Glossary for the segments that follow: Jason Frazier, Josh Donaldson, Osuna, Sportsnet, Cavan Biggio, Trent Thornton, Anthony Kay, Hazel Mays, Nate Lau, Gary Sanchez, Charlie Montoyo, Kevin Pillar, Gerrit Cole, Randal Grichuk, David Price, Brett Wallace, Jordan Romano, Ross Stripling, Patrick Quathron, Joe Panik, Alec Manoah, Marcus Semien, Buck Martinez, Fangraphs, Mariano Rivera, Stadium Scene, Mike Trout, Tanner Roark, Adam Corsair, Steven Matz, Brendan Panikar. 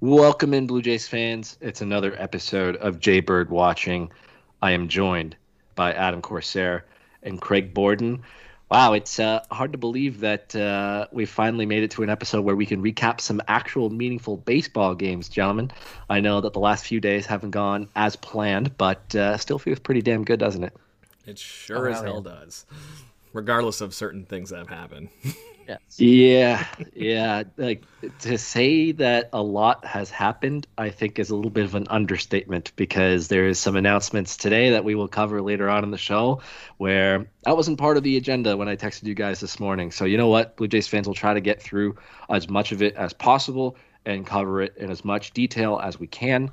Welcome in, Blue Jays fans. It's another episode of Jaybird Watching. I am joined by Adam Corsair and Craig Borden. Wow, it's hard to believe that we finally made it to an episode where we can recap some actual meaningful baseball games, gentlemen. I know that the last few days haven't gone as planned, but still feels pretty damn good, doesn't it? It sure as hell does, regardless of certain things that have happened. Yes. Yeah. Like, to say that a lot has happened, I think, is a little bit of an understatement, because there is some announcements today that we will cover later on in the show where that wasn't part of the agenda when I texted you guys this morning. So you know what? Blue Jays fans will try to get through as much of it as possible and cover it in as much detail as we can.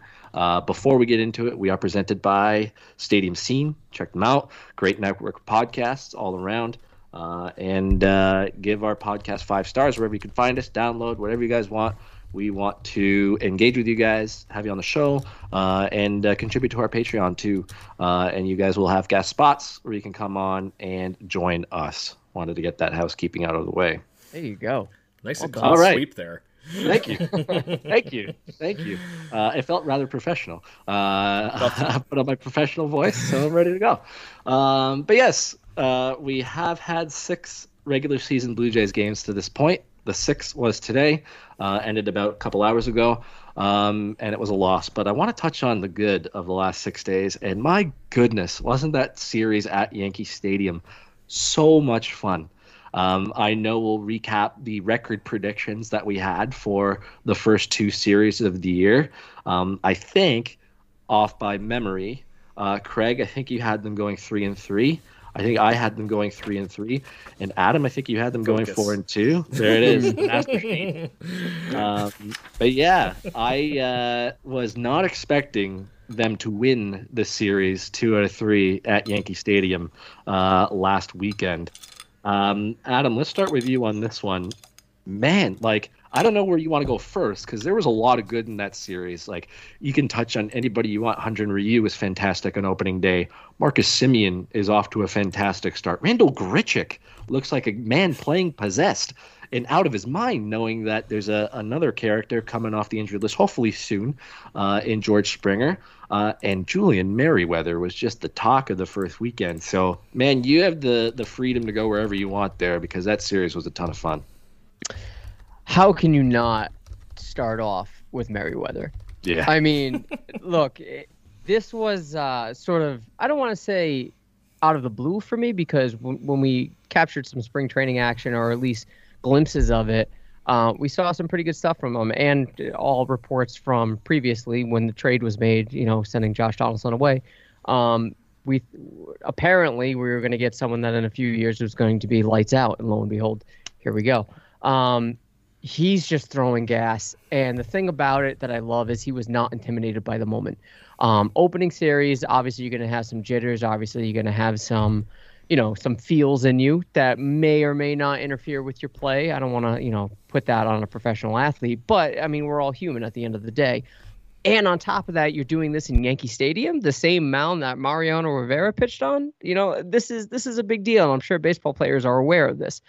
Before we get into it, we are presented by Stadium Scene. Check them out. Great network of podcasts all around. And give our podcast 5 stars wherever you can find us. Download whatever you guys want. We want to engage with you guys, have you on the show, and contribute to our Patreon too. And you guys will have guest spots where you can come on and join us. Wanted to get that housekeeping out of the way. There you go. Nice and clean sweep there. Thank you. Thank you. It felt rather professional. I put on my professional voice, so I'm ready to go. But yes. We have had 6 regular season Blue Jays games to this point. The 6th was today, ended about a couple hours ago, and it was a loss. But I want to touch on the good of the last 6 days. And my goodness, wasn't that series at Yankee Stadium so much fun? I know we'll recap the record predictions that we had for the first 2 series of the year. I think, off by memory, Craig, I think you had them going 3-3. I think I had them going 3-3, and Adam, I think you had them going 4-2. There it is. But yeah, I was not expecting them to win the series 2-3 at Yankee Stadium last weekend. Adam, let's start with you on this one. Man, I don't know where you want to go first, because there was a lot of good in that series. You can touch on anybody you want. Hyunjin Ryu was fantastic on opening day. Marcus Semien is off to a fantastic start. Randal Grichuk looks like a man playing possessed and out of his mind, knowing that there's another character coming off the injury list, hopefully soon, in George Springer. And Julian Merryweather was just the talk of the first weekend. So, man, you have the freedom to go wherever you want there, because that series was a ton of fun. How can you not start off with Merryweather? Yeah. I mean, look, this was sort of, I don't want to say out of the blue for me, because when we captured some spring training action, or at least glimpses of it, we saw some pretty good stuff from him, and all reports from previously when the trade was made, sending Josh Donaldson away. We apparently we were going to get someone that in a few years was going to be lights out, and lo and behold, here we go. he's just throwing gas. And the thing about it that I love is he was not intimidated by the moment. Opening series, obviously you're going to have some jitters. Obviously you're going to have some, you know, some feels in you that may or may not interfere with your play. I don't want to, you know, put that on a professional athlete, but I mean, we're all human at the end of the day. And on top of that, you're doing this in Yankee Stadium, the same mound that Mariano Rivera pitched on. You know, this is a big deal. I'm sure baseball players are aware of this.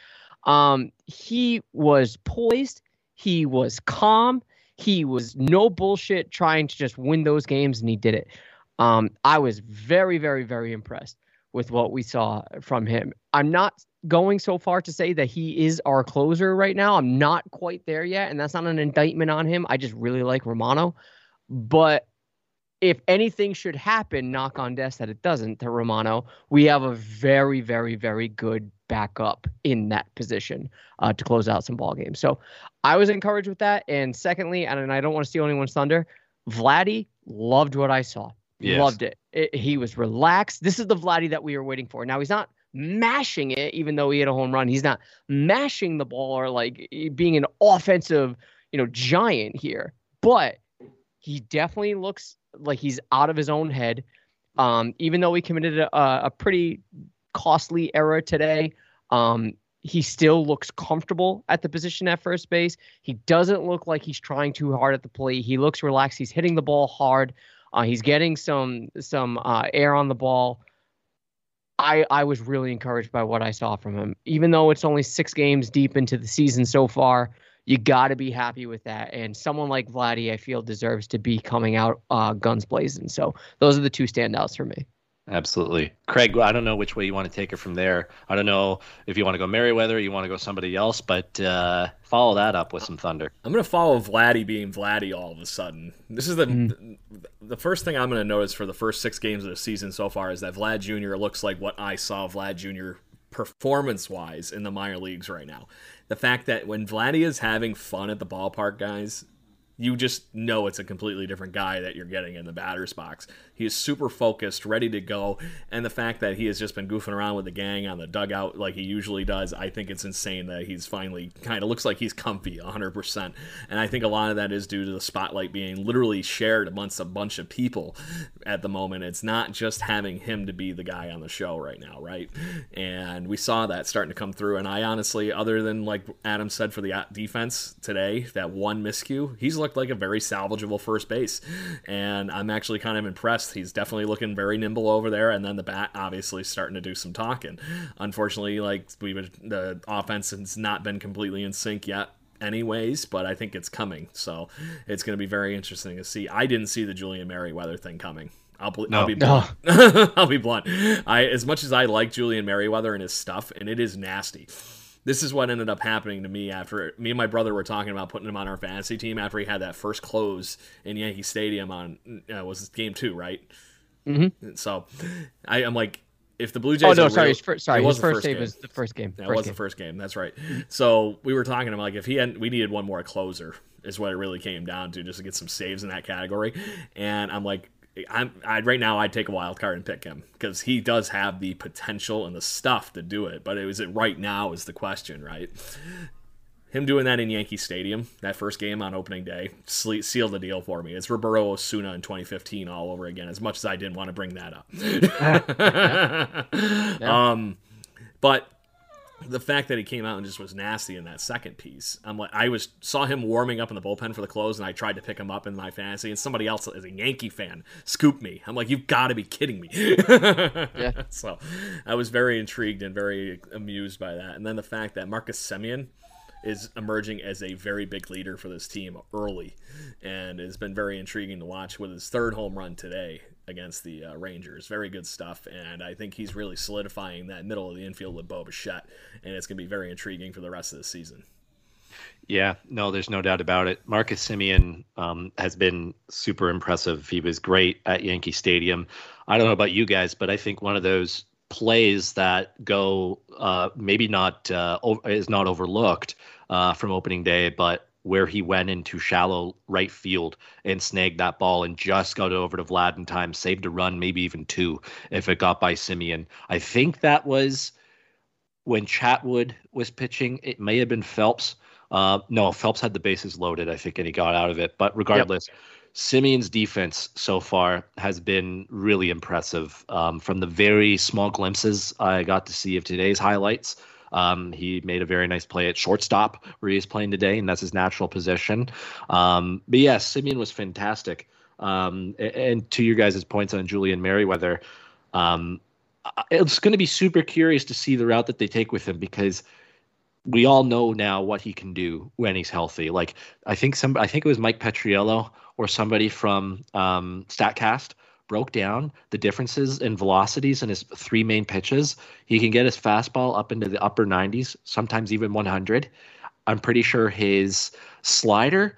He was poised. He was calm. He was no bullshit trying to just win those games, and he did it. I was very, very, very impressed with what we saw from him. I'm not going so far to say that he is our closer right now. I'm not quite there yet, and that's not an indictment on him. I just really like Romano. But if anything should happen, knock on desk that it doesn't, to Romano, we have a very, very, very good backup in that position to close out some ball games. So I was encouraged with that. And secondly, and I don't want to steal anyone's thunder, Vladdy, loved what I saw. Yes. Loved it. He was relaxed. This is the Vladdy that we were waiting for. Now, he's not mashing it, even though he hit a home run. He's not mashing the ball or like being an offensive, you know, giant here. But he definitely looks like he's out of his own head. Even though he committed a pretty costly error today, he still looks comfortable at the position at first base. He doesn't look like he's trying too hard at the plate. He looks relaxed. He's hitting the ball hard. He's getting some air on the ball. I was really encouraged by what I saw from him. Even though it's only 6 games deep into the season so far, you got to be happy with that. And someone like Vladdy, I feel, deserves to be coming out guns blazing. So those are the 2 standouts for me. Absolutely. Craig, I don't know which way you want to take it from there. I don't know if you want to go Merryweather, you want to go somebody else, but follow that up with some thunder. I'm going to follow Vladdy being Vladdy all of a sudden. This is the first thing I'm going to notice for the first 6 games of the season so far is that Vlad Jr. looks like what I saw Vlad Jr. performance-wise in the minor leagues right now. The fact that when Vladdy is having fun at the ballpark, guys, you just know it's a completely different guy that you're getting in the batter's box. He is super focused, ready to go, and the fact that he has just been goofing around with the gang on the dugout like he usually does, I think it's insane that he's finally kind of looks like he's comfy 100%. And I think a lot of that is due to the spotlight being literally shared amongst a bunch of people at the moment. It's not just having him to be the guy on the show right now, right? And we saw that starting to come through, and I honestly, other than like Adam said for the defense today, that one miscue, he's looked like a very salvageable first base, and I'm actually kind of impressed. He's definitely looking very nimble over there, and then the bat obviously starting to do some talking. Unfortunately, like the offense has not been completely in sync yet anyways, but I think it's coming, so it's going to be very interesting to see. I didn't see the Julian Merryweather thing coming. I'll be blunt. I'll be blunt. As much as I like Julian Merryweather and his stuff, and it is nasty, this is what ended up happening to me after me and my brother were talking about putting him on our fantasy team after he had that first close in Yankee Stadium on was game 2, right? Mm-hmm. So I'm like, if the Blue Jays, his first save was the first game. The first game. That's right. So we were talking. I'm like, if we needed one more closer is what it really came down to, just to get some saves in that category. And I'm like, right now I'd take a wild card and pick him because he does have the potential and the stuff to do it. But is it right now is the question, right? Him doing that in Yankee Stadium, that first game on opening day, sealed the deal for me. It's Roberto Osuna in 2015 all over again, as much as I didn't want to bring that up. Yeah. But the fact that he came out and just was nasty in that second piece, I'm like, I saw him warming up in the bullpen for the close, and I tried to pick him up in my fantasy, and somebody else as a Yankee fan scooped me. I'm like, you've got to be kidding me. Yeah. So I was very intrigued and very amused by that. And then the fact that Marcus Semien is emerging as a very big leader for this team early, and it's been very intriguing to watch with his third home run today against the Rangers. Very good stuff, and I think he's really solidifying that middle of the infield with Bo Bichette, and it's going to be very intriguing for the rest of the season. Yeah, no, there's no doubt about it. Marcus Semien has been super impressive. He was great at Yankee Stadium. I don't know about you guys, but I think one of those plays that go maybe not is not overlooked from opening day, but where he went into shallow right field and snagged that ball and just got over to Vlad in time, saved a run, maybe even 2 if it got by Semien. I think that was when Chatwood was pitching. It may have been Phelps. No, Phelps had the bases loaded, I think, and he got out of it. But regardless, yep. Semien's defense so far has been really impressive. From the very small glimpses I got to see of today's highlights, he made a very nice play at shortstop where he's playing today, and that's his natural position. But yes, Semien was fantastic. And to your guys' points on Julian Merryweather, it's going to be super curious to see the route that they take with him, because we all know now what he can do when he's healthy. Like I think it was Mike Petriello or somebody from StatCast broke down the differences in velocities in his three main pitches. He can get his fastball up into the upper 90s, sometimes even 100. I'm pretty sure his slider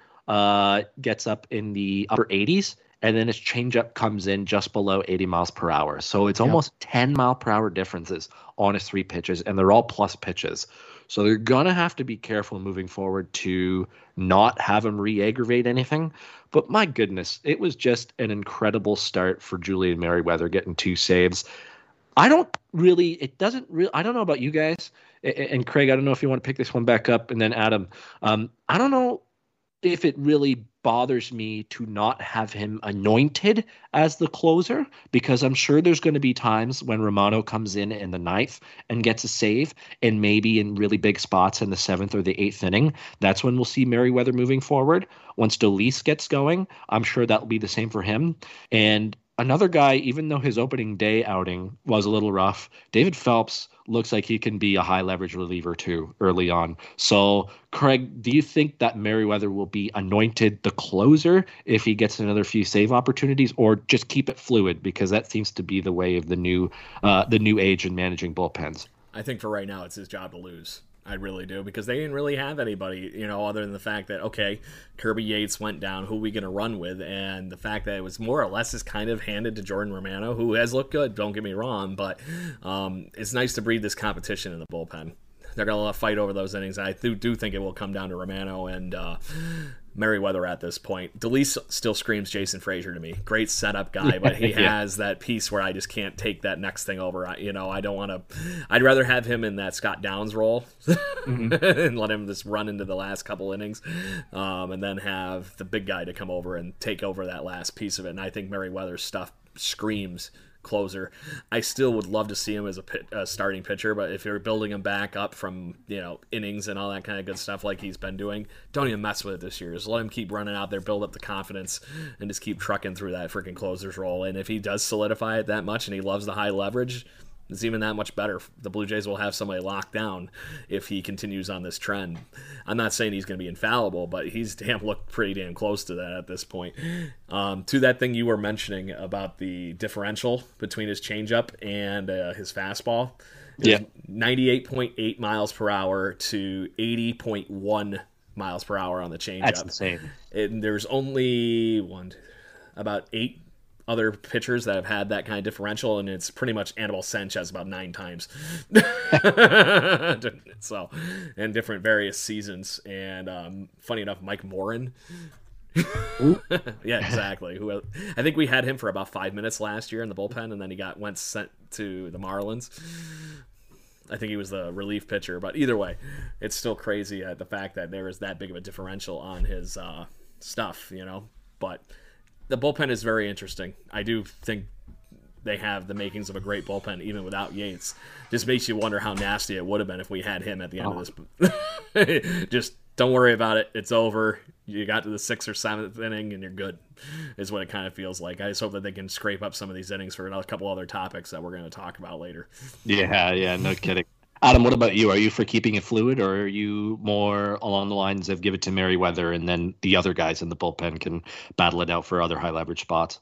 gets up in the upper 80s, and then his changeup comes in just below 80 miles per hour. So it's almost 10 mile per hour differences on his three pitches, and they're all plus pitches. So they're going to have to be careful moving forward to not have him re-aggravate anything. But my goodness, it was just an incredible start for Julian Merryweather, getting 2 saves. I don't know about you guys. And Craig, I don't know if you want to pick this one back up. And then Adam, I don't know if it really bothers me to not have him anointed as the closer, because I'm sure there's going to be times when Romano comes in the 9th and gets a save, and maybe in really big spots in the 7th or the 8th inning. That's when we'll see Merryweather moving forward. Once Dolis gets going, I'm sure that'll be the same for him. And another guy, even though his opening day outing was a little rough, David Phelps looks like he can be a high leverage reliever too early on. So, Craig, do you think that Merryweather will be anointed the closer if he gets another few save opportunities, or just keep it fluid, because that seems to be the way of the new age in managing bullpens? I think for right now, it's his job to lose. I really do, because they didn't really have anybody, other than the fact that, okay, Kirby Yates went down, who are we going to run with? And the fact that it was more or less is kind of handed to Jordan Romano, who has looked good, don't get me wrong, but it's nice to breed this competition in the bullpen. They're going to fight over those innings. I do think it will come down to Romano and Merryweather at this point. Delise still screams Jason Frazier to me. Great setup guy, but he has that piece where I just can't take that next thing over. I'd rather have him in that Scott Downs role and let him just run into the last couple innings, and then have the big guy to come over and take over that last piece of it. And I think Merryweather's stuff screams closer. I still would love to see him as a starting pitcher, but if you're building him back up from innings and all that kind of good stuff like he's been doing, don't even mess with it this year. Just let him keep running out there, build up the confidence, and just keep trucking through that freaking closer's role. And if he does solidify it that much and he loves the high leverage, it's even that much better. The Blue Jays will have somebody locked down if he continues on this trend. I'm not saying he's going to be infallible, but he's looked pretty damn close to that at this point. To that thing you were mentioning about the differential between his changeup and his fastball, 98.8 miles per hour to 80.1 miles per hour on the changeup. That's insane. And there's only about 8 other pitchers that have had that kind of differential, and it's pretty much Anibal Sanchez about 9 times. So, and different various seasons. And funny enough, Mike Morin. Yeah, exactly. I think we had him for about 5 minutes last year in the bullpen, and then he went sent to the Marlins. I think he was the relief pitcher, but either way, it's still crazy at the fact that there is that big of a differential on his stuff, but the bullpen is very interesting. I do think they have the makings of a great bullpen, even without Yates. Just makes you wonder how nasty it would have been if we had him at the end of this. Just don't worry about it. It's over. You got to the 6th or 7th inning, and you're good, is what it kind of feels like. I just hope that they can scrape up some of these innings for a couple other topics that we're going to talk about later. Yeah, no kidding. Adam, what about you? Are you for keeping it fluid, or are you more along the lines of give it to Merryweather and then the other guys in the bullpen can battle it out for other high leverage spots?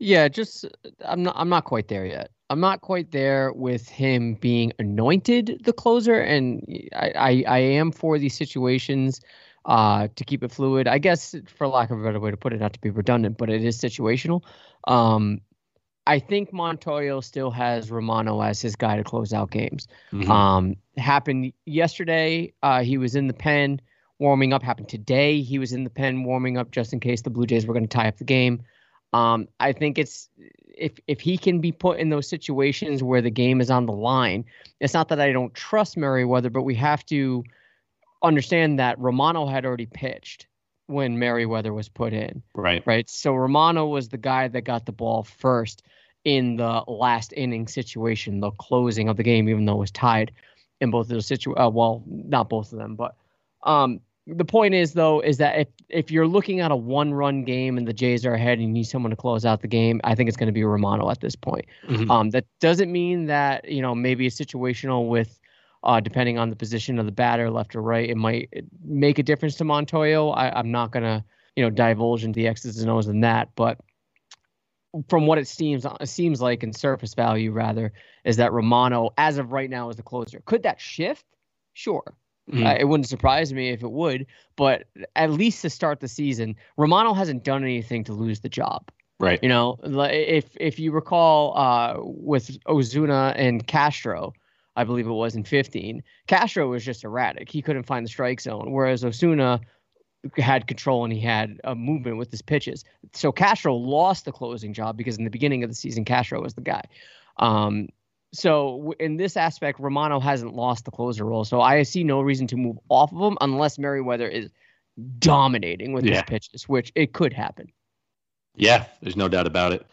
Yeah, I'm not quite there yet. I'm not quite there with him being anointed the closer, and I am for these situations to keep it fluid. I guess, for lack of a better way to put it, not to be redundant, but it is situational. I think Montoyo still has Romano as his guy to close out games. Happened yesterday. He was in the pen warming up. Happened today. He was in the pen warming up just in case the Blue Jays were going to tie up the game. I think it's if he can be put in those situations where the game is on the line. It's not that I don't trust Merryweather, but we have to understand that Romano had already pitched when Merryweather was put in. Right. So Romano was the guy that got the ball first in the last inning situation, the closing of the game, even though it was tied in both of those situations. Well, not both of them, but the point is, though, is that if you're looking at a one-run game and the Jays are ahead and you need someone to close out the game, I think it's going to be Romano at this point. Mm-hmm. That doesn't mean that, you know, maybe it's situational with, depending on the position of the batter, left or right, it might make a difference to Montoyo. I'm not going to, you know, divulge into the X's and O's and that, but from what it seems like in surface value, rather, is that Romano, as of right now, is the closer. Could that shift? Sure. Mm-hmm. It wouldn't surprise me if it would, but at least to start the season, Romano hasn't done anything to lose the job. Right. You know, if you recall with Osuna and Castro, I believe it was in 15, Castro was just erratic. He couldn't find the strike zone, whereas Osuna had control and he had a movement with his pitches. So Castro lost the closing job because in the beginning of the season, Castro was the guy. So in this aspect, Romano hasn't lost the closer role. So I see no reason to move off of him unless Merryweather is dominating with his pitches, which it could happen. Yeah, there's no doubt about it.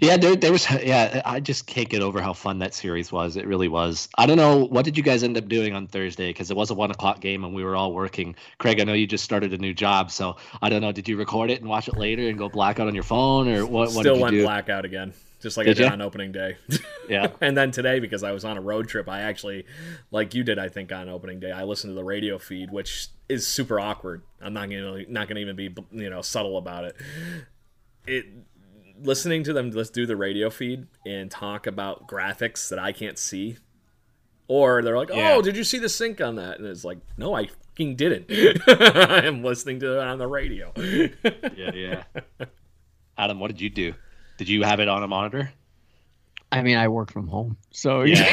Yeah, there was, I just can't get over how fun that series was. It really was. I don't know, what did you guys end up doing on Thursday? Because it was a 1:00 game and we were all working. Craig, I know you just started a new job, so I don't know, did you record it and watch it later and go blackout on your phone, or what did you do? Still went blackout again. Just like I did on opening day. Yeah. And then today, because I was on a road trip, I actually, like you did, I think, on opening day, I listened to the radio feed, which is super awkward. I'm not gonna even be, you know, subtle about it. Listening to them, let's do the radio feed and talk about graphics that I can't see. Or they're like, oh, did you see the sync on that? And it's like, no, I fucking didn't. I am listening to it on the radio. yeah. Adam, what did you do? Did you have it on a monitor? I mean, I work from home, so yeah.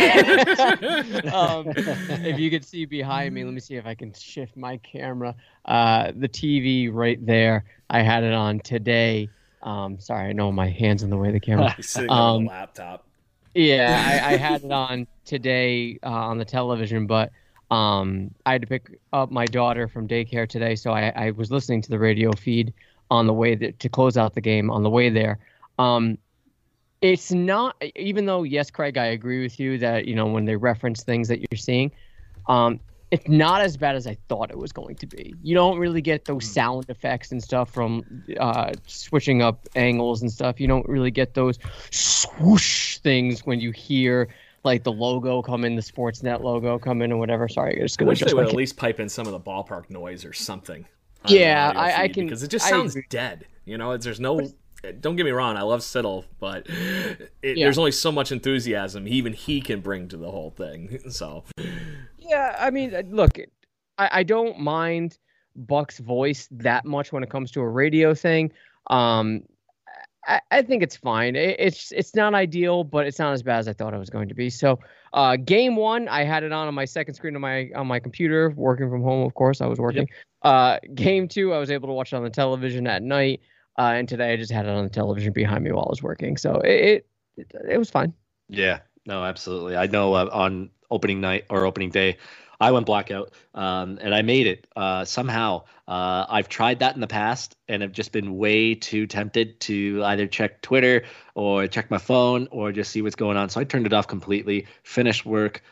If you could see behind me, let me see if I can shift my camera. The TV right there. I had it on today. Sorry, I know my hand's in the way of the camera. You're sitting on the laptop. Yeah, I had it on today on the television, but I had to pick up my daughter from daycare today, so I was listening to the radio feed on the way to close out the game on the way there. It's not, even though, yes, Craig, I agree with you that, you know, when they reference things that you're seeing, it's not as bad as I thought it was going to be. You don't really get those sound effects and stuff from switching up angles and stuff. You don't really get those swoosh things when you hear, like, the logo come in, the Sportsnet logo come in or whatever. Sorry, I just wish they would at least pipe in some of the ballpark noise or something. Yeah, I can. Because it just sounds dead. You know, there's no... Don't get me wrong, I love Siddle, but there's only so much enthusiasm even he can bring to the whole thing. So, yeah, I mean, look, I don't mind Buck's voice that much when it comes to a radio thing. I think it's fine. It's not ideal, but it's not as bad as I thought it was going to be. So, game one, I had it on my second screen on my computer, working from home. Of course, I was working. Yep. Game two, I was able to watch it on the television at night. And today I just had it on the television behind me while I was working. So it was fine. Yeah, no, absolutely. I know on opening night or opening day, I went blackout and I made it somehow. I've tried that in the past and I've just been way too tempted to either check Twitter or check my phone or just see what's going on. So I turned it off completely, finished work,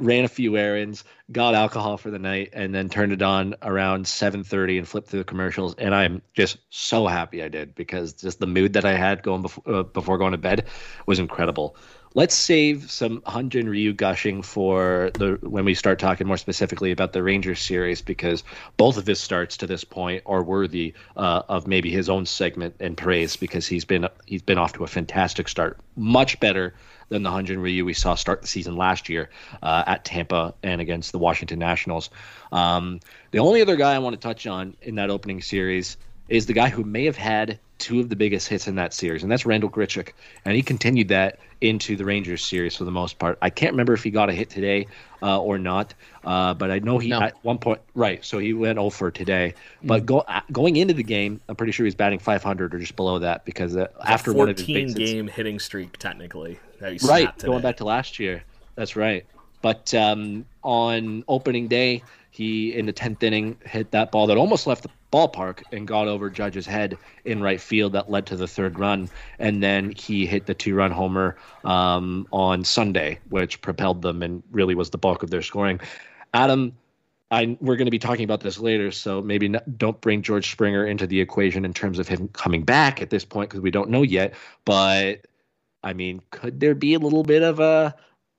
ran a few errands, got alcohol for the night, and then turned it on around 7:30 and flipped through the commercials. And I'm just so happy I did, because just the mood that I had going before going to bed was incredible. Let's save some Hyunjin Ryu gushing for when we start talking more specifically about the Rangers series, because both of his starts to this point are worthy of maybe his own segment and praise, because he's been off to a fantastic start, much better than the Hyunjin Ryu we saw start the season last year at Tampa and against the Washington Nationals. The only other guy I want to touch on in that opening series is the guy who may have had two of the biggest hits in that series, and that's Randal Grichuk. And he continued that into the Rangers series for the most part. I can't remember if he got a hit today or not, but I know he at one point, right, so he went 0 for today. But going into the game, I'm pretty sure he's batting .500 or just below that, because after one of his 14-game hitting streak, technically, that he snapped today. Going back to last year. That's right. But on opening day, he, in the 10th inning, hit that ball that almost left the ballpark and got over Judge's head in right field. That led to the third run. And then he hit the 2-run homer on Sunday, which propelled them and really was the bulk of their scoring. Adam, we're going to be talking about this later, so maybe don't bring George Springer into the equation in terms of him coming back at this point because we don't know yet. But, I mean, could there be a little bit of a,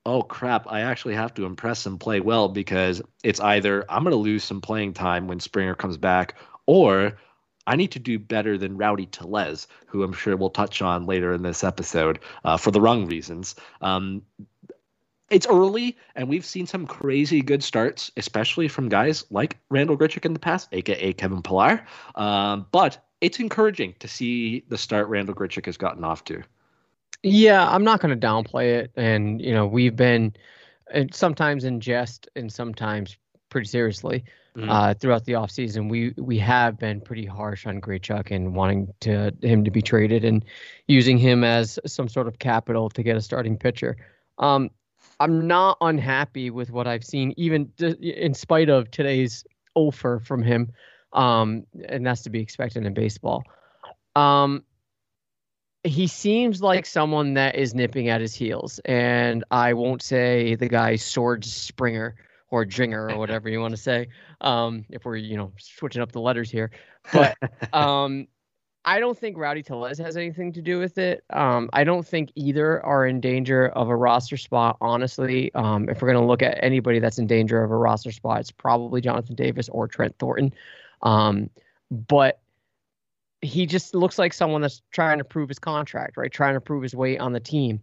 oh, crap, I actually have to impress and play well because it's either I'm going to lose some playing time when Springer comes back, or I need to do better than Rowdy Tellez, who I'm sure we'll touch on later in this episode for the wrong reasons. It's early, and we've seen some crazy good starts, especially from guys like Randal Grichuk in the past, a.k.a. Kevin Pillar. But it's encouraging to see the start Randal Grichuk has gotten off to. Yeah, I'm not going to downplay it. And, you know, we've been sometimes in jest and sometimes pretty seriously throughout the offseason. We have been pretty harsh on Grichuk and wanting him to be traded and using him as some sort of capital to get a starting pitcher. I'm not unhappy with what I've seen, even in spite of today's offer from him. And that's to be expected in baseball. He seems like someone that is nipping at his heels, and I won't say the guy George Springer or Jinger or whatever you want to say. If we're, you know, switching up the letters here, but I don't think Rowdy Tellez has anything to do with it. I don't think either are in danger of a roster spot. Honestly, if we're going to look at anybody that's in danger of a roster spot, it's probably Jonathan Davis or Trent Thornton. But he just looks like someone that's trying to prove his contract, right? Trying to prove his weight on the team.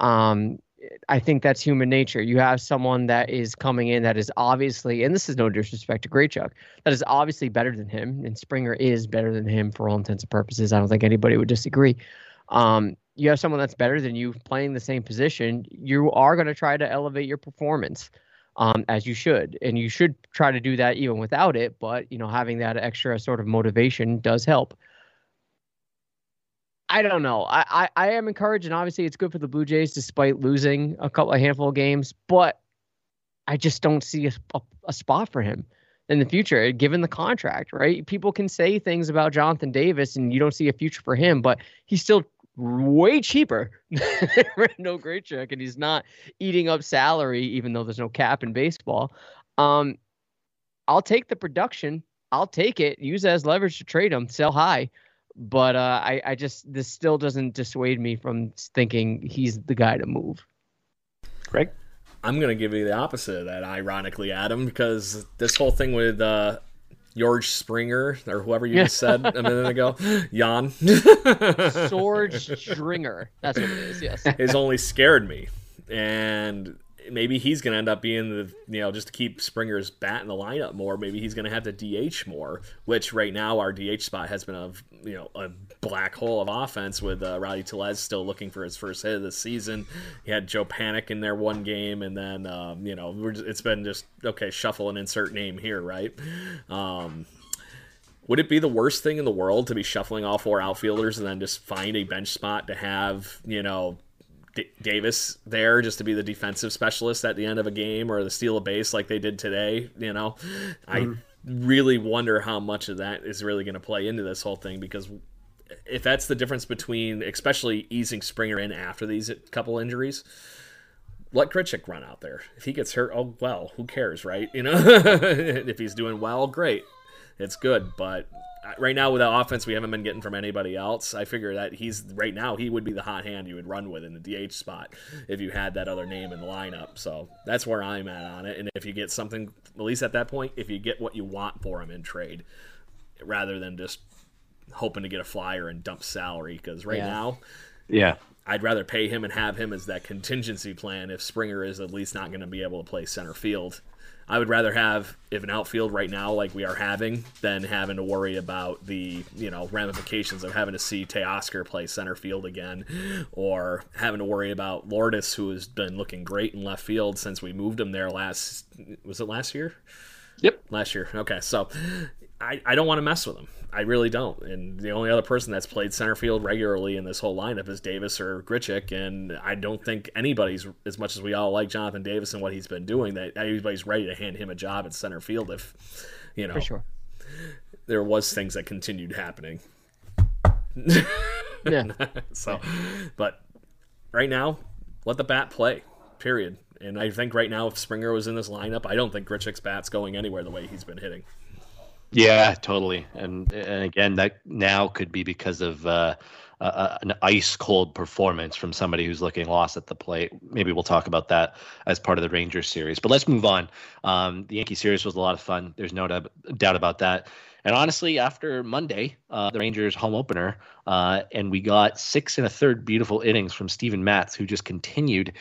I think that's human nature. You have someone that is coming in that is obviously, and this is no disrespect to Grichuk, that is obviously better than him, and Springer is better than him for all intents and purposes. I don't think anybody would disagree. You have someone that's better than you playing the same position. You are going to try to elevate your performance, as you should, and you should try to do that even without it. But, you know, having that extra sort of motivation does help. I don't know. I am encouraged, and obviously it's good for the Blue Jays despite losing a handful of games, but I just don't see a spot for him in the future, given the contract, right? People can say things about Jonathan Davis, and you don't see a future for him, but he's still way cheaper than Randal Grichuk, and he's not eating up salary, even though there's no cap in baseball. I'll take the production. I'll take it. Use it as leverage to trade him. Sell high. But I just, this still doesn't dissuade me from thinking he's the guy to move. Greg? I'm going to give you the opposite of that, ironically, Adam, because this whole thing with George Springer, or whoever you just said a minute ago, Jan. George Springer. That's what it is, yes. Has only scared me. And maybe he's going to end up being the, you know, just to keep Springer's bat in the lineup more, maybe he's going to have to DH more, which right now our DH spot has been a black hole of offense with Rowdy Tellez still looking for his first hit of the season. He had Joe Panik in there one game, and then, it's been just, okay, shuffle and insert name here, right? Would it be the worst thing in the world to be shuffling all four outfielders and then just find a bench spot to have, you know, Davis there just to be the defensive specialist at the end of a game or the steal a base like they did today, you know? I really wonder how much of that is really going to play into this whole thing, because if that's the difference between especially easing Springer in after these couple injuries, let Grichuk run out there. If he gets hurt, oh, well, who cares, right? You know, if he's doing well, great. It's good, but right now, with the offense we haven't been getting from anybody else, I figure that he would be the hot hand you would run with in the DH spot if you had that other name in the lineup. So that's where I'm at on it. And if you get something, at least at that point, if you get what you want for him in trade, rather than just hoping to get a flyer and dump salary, because right now, I'd rather pay him and have him as that contingency plan if Springer is at least not going to be able to play center field. I would rather have, if an outfield right now like we are having, than having to worry about the, you know, ramifications of having to see Teoscar play center field again, or having to worry about Lourdes, who has been looking great in left field since we moved him there last year? Yep. Last year. Okay, so I don't want to mess with him. I really don't. And the only other person that's played center field regularly in this whole lineup is Davis or Grichuk, and I don't think anybody's, as much as we all like Jonathan Davis and what he's been doing, that everybody's ready to hand him a job at center field if, you know, for sure, there was things that continued happening. Yeah. So, but right now, let the bat play, period. And I think right now if Springer was in this lineup, I don't think Grichuk's bat's going anywhere the way he's been hitting. Yeah, totally. And again, that now could be because of an ice-cold performance from somebody who's looking lost at the plate. Maybe we'll talk about that as part of the Rangers series. But let's move on. The Yankee series was a lot of fun. There's no doubt about that. And honestly, after Monday, the Rangers home opener, and we got 6 1/3 beautiful innings from Steven Matz, who just continued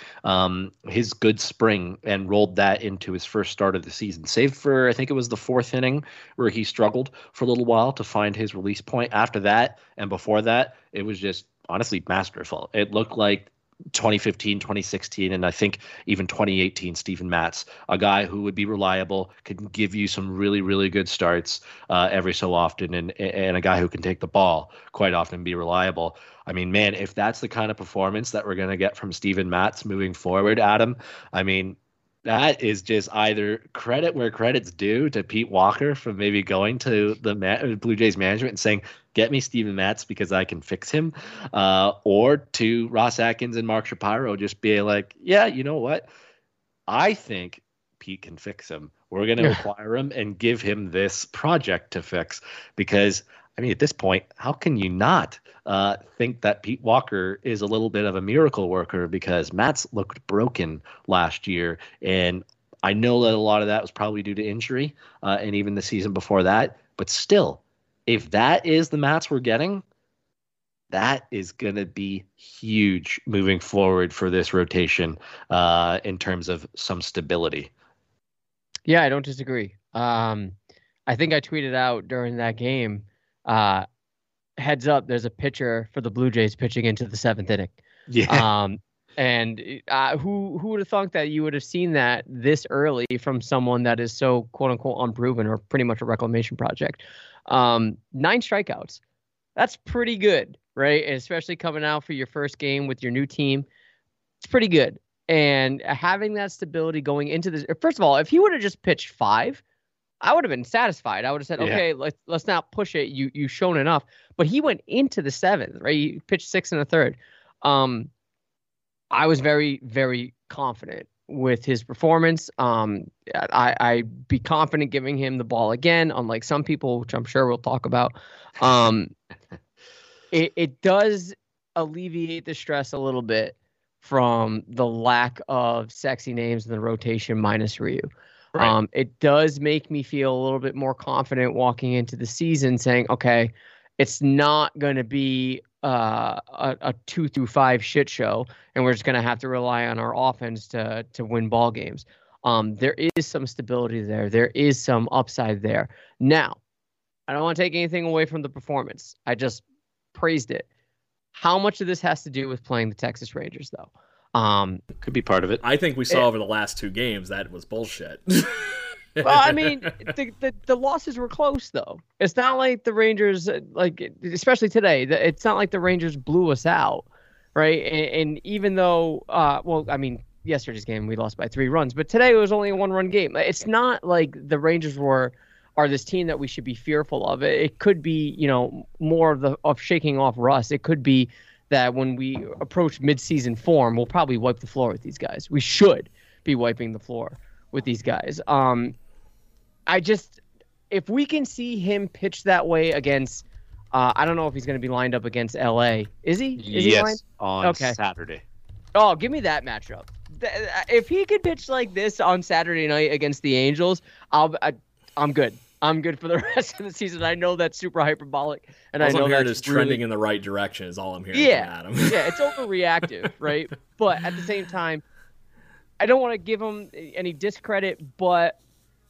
his good spring and rolled that into his first start of the season, save for, I think it was the fourth inning where he struggled for a little while to find his release point. After that and before that, it was just honestly masterful. It looked like 2015, 2016, and I think even 2018 Steven Matz, a guy who would be reliable, could give you some really, really good starts every so often, and a guy who can take the ball quite often and be reliable. I mean, man, if that's the kind of performance that we're going to get from Steven Matz moving forward, Adam, I mean, that is just either credit where credit's due to Pete Walker for maybe going to the Blue Jays management and saying, get me Steven Matz because I can fix him, or to Ross Atkins and Mark Shapiro just be like, yeah, you know what? I think Pete can fix him. We're going to acquire him and give him this project to fix because, I mean, at this point, how can you not think that Pete Walker is a little bit of a miracle worker because Matz looked broken last year. And I know that a lot of that was probably due to injury and even the season before that. But still, if that is the Matz we're getting, that is going to be huge moving forward for this rotation in terms of some stability. Yeah, I don't disagree. I think I tweeted out during that game, heads up, there's a pitcher for the Blue Jays pitching into the seventh inning. Yeah. And who would have thought that you would have seen that this early from someone that is so quote unquote unproven or pretty much a reclamation project? 9 strikeouts. That's pretty good, right? And especially coming out for your first game with your new team. It's pretty good. And having that stability going into this, first of all, if he would have just pitched 5, I would have been satisfied. I would have said, okay, let's not push it. You've shown enough. But he went into the seventh, right? He pitched 6 1/3. I was very, very confident with his performance. I'd be confident giving him the ball again, unlike some people, which I'm sure we'll talk about. It does alleviate the stress a little bit from the lack of sexy names in the rotation minus Ryu. Right. It does make me feel a little bit more confident walking into the season saying, okay, it's not going to be a 2-5 shit show, and we're just going to have to rely on our offense to win ball games. There is some stability there. There is some upside there. Now, I don't want to take anything away from the performance. I just praised it. How much of this has to do with playing the Texas Rangers, though? Could be part of it. I think we saw over the last 2 games that was bullshit. Well, I mean, the losses were close, though. It's not like the Rangers, like especially today, it's not like the Rangers blew us out, right? And even though, yesterday's game we lost by 3 runs, but today it was only a 1-run game. It's not like the Rangers are this team that we should be fearful of. It could be, you know, more of shaking off rust. It could be that when we approach midseason form, we'll probably wipe the floor with these guys. We should be wiping the floor with these guys. If we can see him pitch that way against, I don't know if he's going to be lined up against LA. Is he? Yes, on Saturday. Oh, give me that matchup. If he could pitch like this on Saturday night against the Angels, I'm good. I'm good for the rest of the season. I know that's super hyperbolic, and I know that is trending in the right direction. Is all I'm hearing from Adam. Yeah, it's overreactive, right? But at the same time, I don't want to give him any discredit. But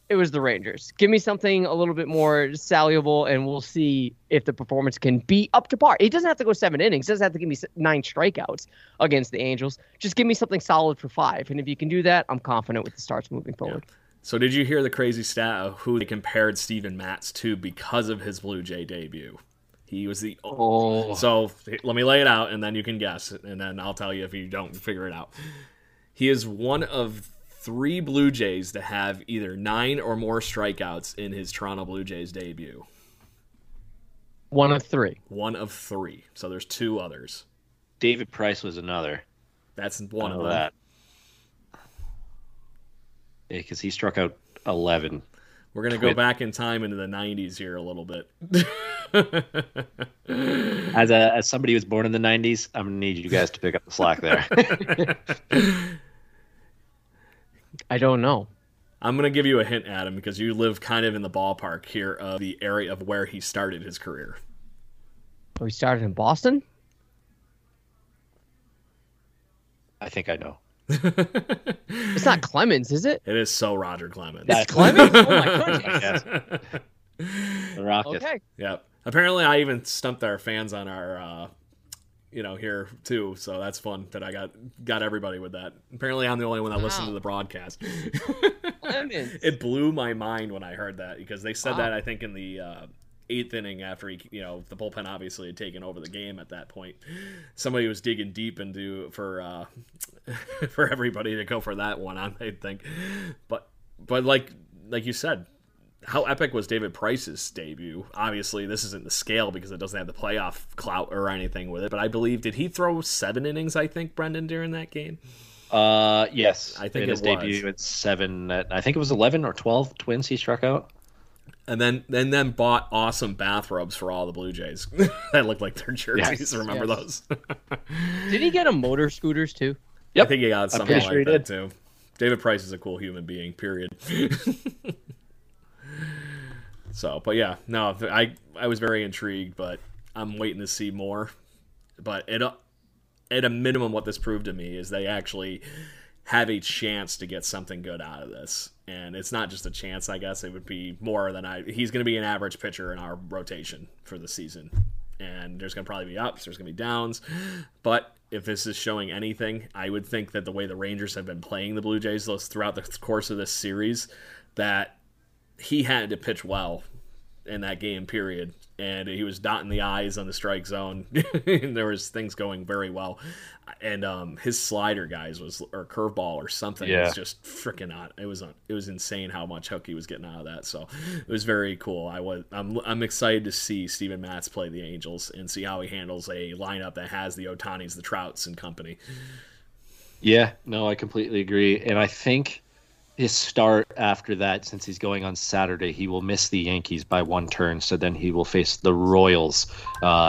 it was the Rangers. Give me something a little bit more salable, and we'll see if the performance can be up to par. He doesn't have to go 7 innings. He doesn't have to give me 9 strikeouts against the Angels. Just give me something solid for 5, and if you can do that, I'm confident with the starts moving forward. So did you hear the crazy stat of who they compared Steven Matz to because of his Blue Jay debut? He was the only... So let me lay it out, and then you can guess, and then I'll tell you if you don't figure it out. He is one of three Blue Jays to have either 9 or more strikeouts in his Toronto Blue Jays debut. One of three. One of three. So there's two others. David Price was another. That's one of them. That. Yeah, because he struck out 11. We're going to go back in time into the 90s here a little bit. As somebody who was born in the 90s, I'm going to need you guys to pick up the slack there. I don't know. I'm going to give you a hint, Adam, because you live kind of in the ballpark here of the area of where he started his career. Oh, he started in Boston? I think I know. It's not Clemens, is it? It is so Roger Clemens. It's Clemens? Oh my goodness. The Rockets. Okay. Yep. Apparently I even stumped our fans on our here too, so that's fun that I got everybody with that. Apparently I'm the only one that listened to the broadcast. Clemens. It blew my mind when I heard that because they said that I think in the 8th inning after he, the bullpen obviously had taken over the game at that point. Somebody was digging deep into for everybody to go for that one, I think. But like you said, how epic was David Price's debut? Obviously, this isn't the scale because it doesn't have the playoff clout or anything with it. But I believe did he throw 7 innings? I think Brendan during that game. Yes, I think in his debut at 7. I think it was 11 or 12 Twins he struck out. And then bought awesome bathrobes for all the Blue Jays that looked like their jerseys. Yes, remember those? Did he get a motor scooters too? Yep. I think he got something like that too. David Price is a cool human being. Period. So, but yeah, no, I was very intrigued, but I'm waiting to see more. But at a minimum, what this proved to me is they actually have a chance to get something good out of this. And it's not just a chance, I guess. It would be more than he's going to be an average pitcher in our rotation for the season. And there's going to probably be ups, there's going to be downs. But if this is showing anything, I would think that the way the Rangers have been playing the Blue Jays throughout the course of this series, that he had to pitch well in that game period. And he was dotting the I's on the strike zone, and there was things going very well. And his slider, or curveball or something, was just freaking out. It was insane how much hook he was getting out of that. So it was very cool. I'm excited to see Steven Matz play the Angels and see how he handles a lineup that has the Ohtanis, the Trouts, and company. Yeah, no, I completely agree, and I think his start after that, since he's going on Saturday, he will miss the Yankees by one turn, so then he will face the Royals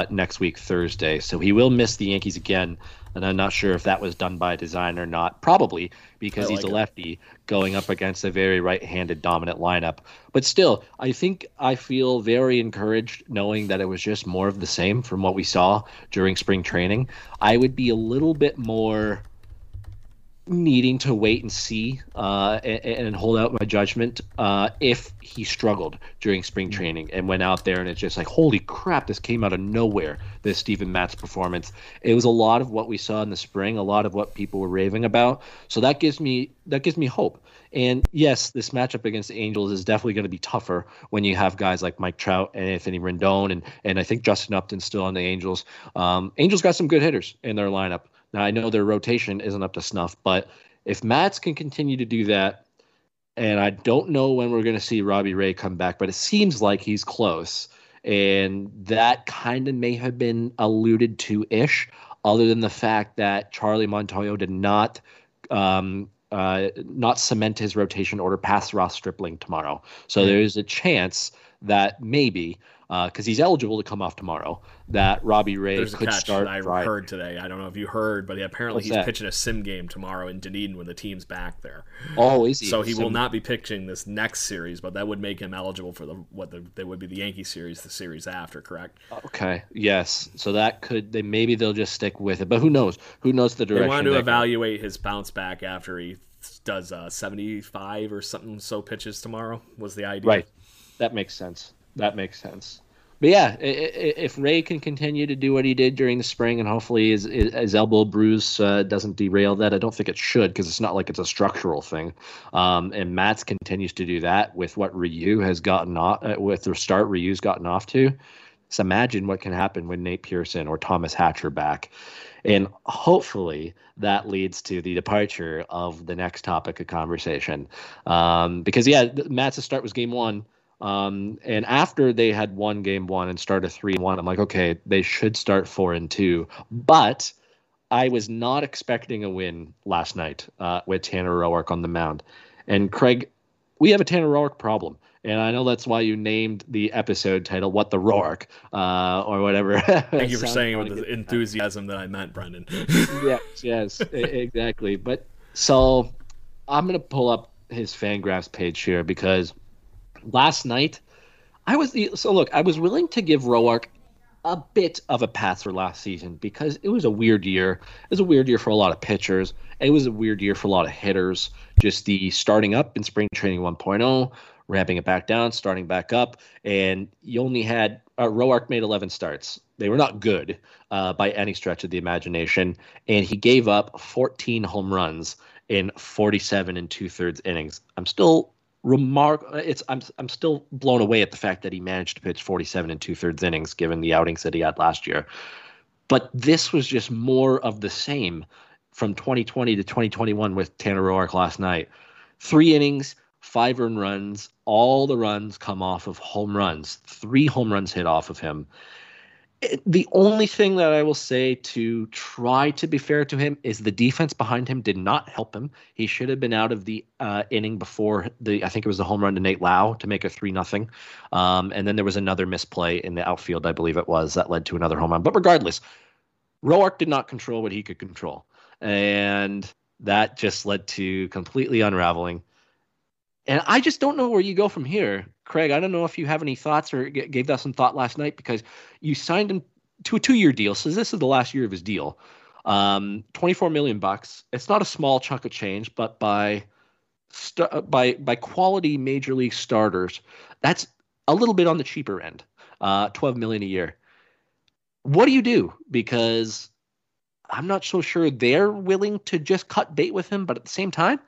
next week, Thursday. So he will miss the Yankees again, and I'm not sure if that was done by design or not. Probably, because he's a lefty going up against a very right-handed dominant lineup. But still, I feel very encouraged knowing that it was just more of the same from what we saw during spring training. I would be a little bit more needing to wait and see and hold out my judgment if he struggled during spring training and went out there and it's just like, holy crap, this came out of nowhere, this Steven Matz performance. It was a lot of what we saw in the spring, a lot of what people were raving about. So that gives me hope. And yes, this matchup against the Angels is definitely going to be tougher when you have guys like Mike Trout and Anthony Rendon and I think Justin Upton's still on the Angels. Angels got some good hitters in their lineup. Now, I know their rotation isn't up to snuff, but if Matz can continue to do that, and I don't know when we're going to see Robbie Ray come back, but it seems like he's close, and that kind of may have been alluded to-ish, other than the fact that Charlie Montoyo did not cement his rotation order past Ross Stripling tomorrow. So there is a chance that maybe, because he's eligible to come off tomorrow, that Robbie Ray could start. There's a catch that I heard today. I don't know if you heard, but apparently he's pitching a sim game tomorrow in Dunedin when the team's back there. Oh, is he? So he will not be pitching this next series, but that would make him eligible for that would be the Yankee series, the series after, correct? Okay, yes. So that could, maybe they'll just stick with it, but who knows? Who knows the direction? They wanted to evaluate his bounce back after he does 75 or something so pitches tomorrow was the idea. Right. That makes sense. But yeah, if Ray can continue to do what he did during the spring, and hopefully his elbow bruise doesn't derail that, I don't think it should, because it's not like it's a structural thing. And Matz continues to do that with what Ryu has gotten off, with the start Ryu's gotten off to. So imagine what can happen when Nate Pearson or Thomas Hatch are back. And hopefully that leads to the departure of the next topic of conversation. Because, yeah, Matz's start was game one. And after they had won game one and started 3-1, I'm like, okay, they should start 4-2. But I was not expecting a win last night with Tanner Roark on the mound. And, Craig, we have a Tanner Roark problem. And I know that's why you named the episode title "What the Roark" or whatever. Thank you for saying it with the enthusiasm that I meant, Brendan. yes, exactly. But so I'm gonna pull up his Fangraphs page here, because last night I was willing to give Roark a bit of a pass for last season, because it was a weird year. It was a weird year for a lot of pitchers. It was a weird year for a lot of hitters. Just the starting up in spring training 1.0. Ramping it back down, starting back up, and you only had Roark made 11 starts. They were not good by any stretch of the imagination, and he gave up 14 home runs in 47 and 2/3 innings. I'm still blown away at the fact that he managed to pitch 47 and 2/3 innings, given the outings that he had last year. But this was just more of the same from 2020 to 2021 with Tanner Roark last night. 3 innings. 5 earned runs, all the runs come off of home runs. 3 home runs hit off of him. The only thing that I will say to try to be fair to him is the defense behind him did not help him. He should have been out of the inning before I think it was the home run to Nate Lau to make a 3-0. And then there was another misplay in the outfield, I believe it was, that led to another home run. But regardless, Roark did not control what he could control. And that just led to completely unraveling. And I just don't know where you go from here. Craig, I don't know if you have any thoughts or gave that some thought last night, because you signed him to a 2-year deal. So this is the last year of his deal. $24 million. It's not a small chunk of change, but by quality major league starters, that's a little bit on the cheaper end, $12 million a year. What do you do? Because I'm not so sure they're willing to just cut bait with him, but at the same time,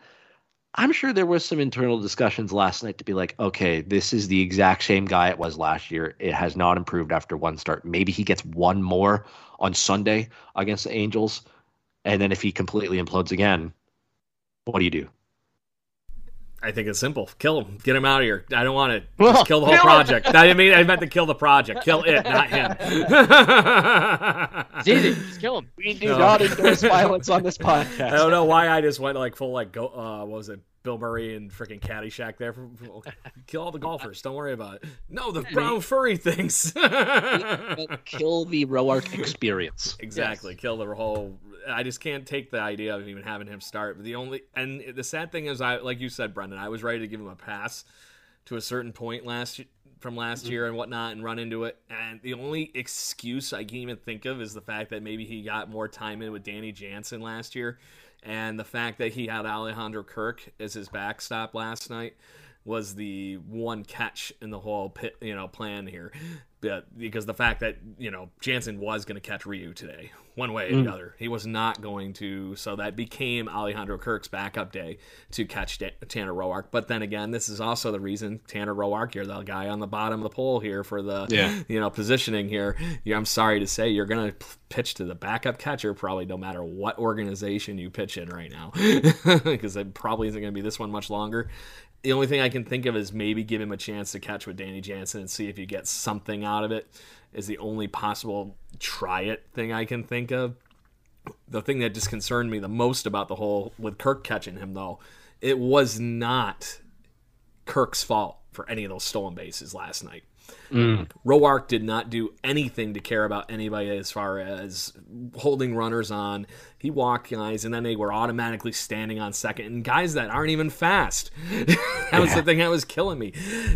I'm sure there was some internal discussions last night to be like, okay, this is the exact same guy it was last year. It has not improved after one start. Maybe he gets one more on Sunday against the Angels. And then if he completely implodes again, what do you do? I think it's simple. Kill him. Get him out of here. I don't want it. Just kill the whole project. I meant to kill the project. Kill it, not him. It's easy. Just kill him. We do not endorse violence on this podcast. I don't know why I just went Bill Murray and freaking Caddyshack there. Kill all the golfers. Don't worry about it. No, the brown furry things. Kill the Roark experience. Exactly. Yes. Kill the whole. I just can't take the idea of even having him start. But the sad thing is, like you said, Brendan, I was ready to give him a pass to a certain point from last year and whatnot, and run into it. And the only excuse I can even think of is the fact that maybe he got more time in with Danny Jansen last year, and the fact that he had Alejandro Kirk as his backstop last night was the one catch in the whole plan here. But because the fact that, Jansen was going to catch Ryu today, one way or the other. He was not going to, so that became Alejandro Kirk's backup day to catch Tanner Roark. But then again, this is also the reason Tanner Roark, you're the guy on the bottom of the pole here for the positioning here. I'm sorry to say, you're going to pitch to the backup catcher probably no matter what organization you pitch in right now, because it probably isn't going to be this one much longer. The only thing I can think of is maybe give him a chance to catch with Danny Jansen and see if you get something out of it, is the only possible try it thing I can think of. The thing that just concerned me the most about the whole with Kirk catching him, though, it was not Kirk's fault for any of those stolen bases last night. Roark did not do anything to care about anybody as far as holding runners on. He walked guys, and then they were automatically standing on second, and guys that aren't even fast. That was the thing that was killing me.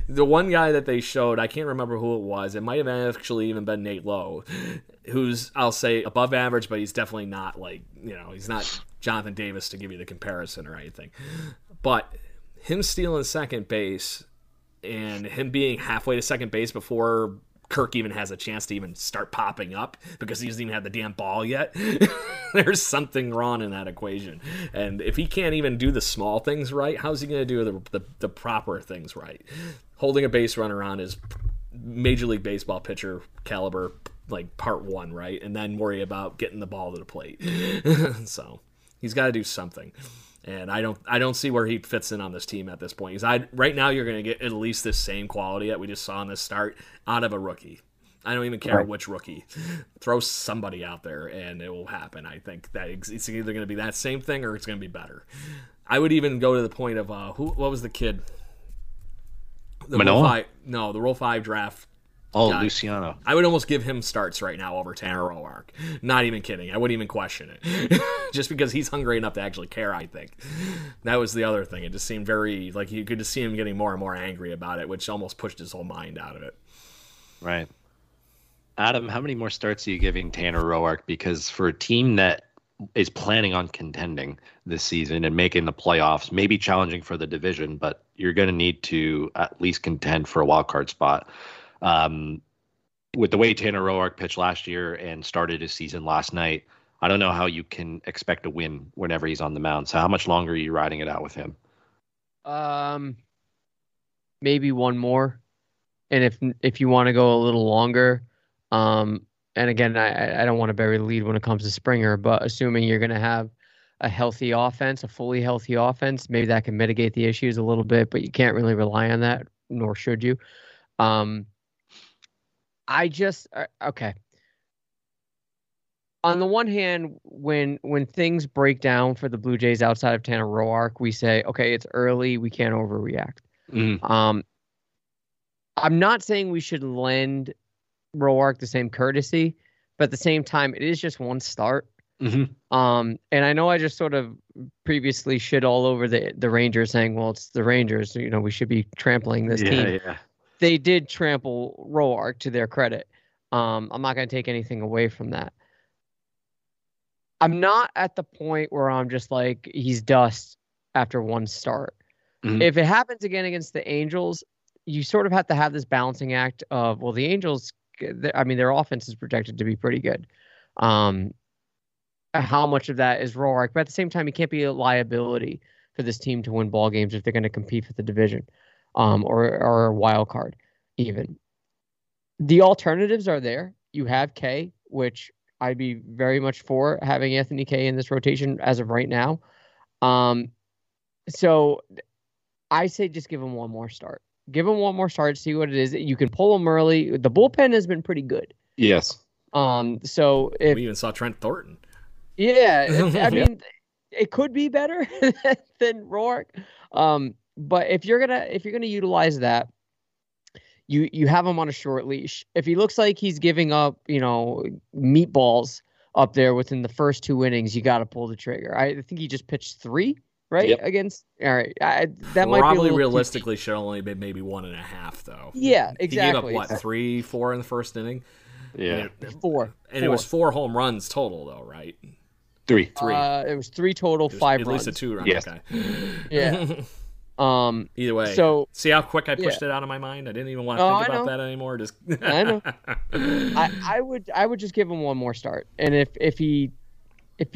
The one guy that they showed, I can't remember who it was. It might have actually even been Nate Lowe, who's, I'll say, above average, but he's definitely not he's not Jonathan Davis to give you the comparison or anything. But him stealing second base, and him being halfway to second base before Kirk even has a chance to even start popping up because he doesn't even have the damn ball yet. There's something wrong in that equation. And if he can't even do the small things right, how's he going to do the proper things right? Holding a base runner on is Major League Baseball pitcher caliber, like part one, right? And then worry about getting the ball to the plate. So he's got to do something. And I don't see where he fits in on this team at this point. Right now, you're going to get at least this same quality that we just saw in this start out of a rookie. I don't even care which rookie. Throw somebody out there, and it will happen. I think that it's either going to be that same thing or it's going to be better. I would even go to the point of what was the kid? The Rule 5 draft. Oh, God. Luciano. I would almost give him starts right now over Tanner Roark. Not even kidding. I wouldn't even question it. Just because he's hungry enough to actually care, I think. That was the other thing. It just seemed very, like, you could just see him getting more and more angry about it, which almost pushed his whole mind out of it. Right. Adam, how many more starts are you giving Tanner Roark? Because for a team that is planning on contending this season and making the playoffs, maybe challenging for the division, but you're going to need to at least contend for a wild card spot. With the way Tanner Roark pitched last year and started his season last night, I don't know how you can expect a win whenever he's on the mound. So how much longer are you riding it out with him? Maybe one more. And if you want to go a little longer, and again, I don't want to bury the lead when it comes to Springer, but assuming you're going to have a healthy offense, a fully healthy offense, maybe that can mitigate the issues a little bit, but you can't really rely on that, nor should you. Okay. On the one hand, when things break down for the Blue Jays outside of Tanner Roark, we say, okay, it's early, we can't overreact. Mm. I'm not saying we should lend Roark the same courtesy, but at the same time, it is just one start. Mm-hmm. And I know I just sort of previously shit all over the Rangers, saying, well, it's the Rangers, you know, we should be trampling this team. Yeah. They did trample Roark, to their credit. I'm not going to take anything away from that. I'm not at the point where I'm just like, he's dust after one start. Mm-hmm. If it happens again against the Angels, you sort of have to have this balancing act of, well, the Angels, I mean, their offense is projected to be pretty good. How much of that is Roark? But at the same time, he can't be a liability for this team to win ball games if they're going to compete for the division. Or a wild card, even. The alternatives are there. You have Kay, which I'd be very much for having Anthony Kay in this rotation as of right now. So I say just give him one more start. Give him one more start, see what it is. You can pull him early. The bullpen has been pretty good. Yes. So if we even saw Trent Thornton. Yeah. I mean, it could be better than Roark. But if you're gonna utilize that, you have him on a short leash. If he looks like he's giving up, you know, meatballs up there within the first two innings, you got to pull the trigger. I think he just pitched 3, right? Yep. Against all right, that might probably be realistically should only be maybe 1.5 though. Yeah, exactly. He gave up 3, 4 in the first inning. Yeah, four. And it was 4 home runs total though, right? Three. It was 3 total, 5 at runs. At least a 2 run. Yes. Okay. Yeah. Either way, so see how quick I pushed it out of my mind. I didn't even want to think about that anymore. Just I know. I would just give him one more start, and if he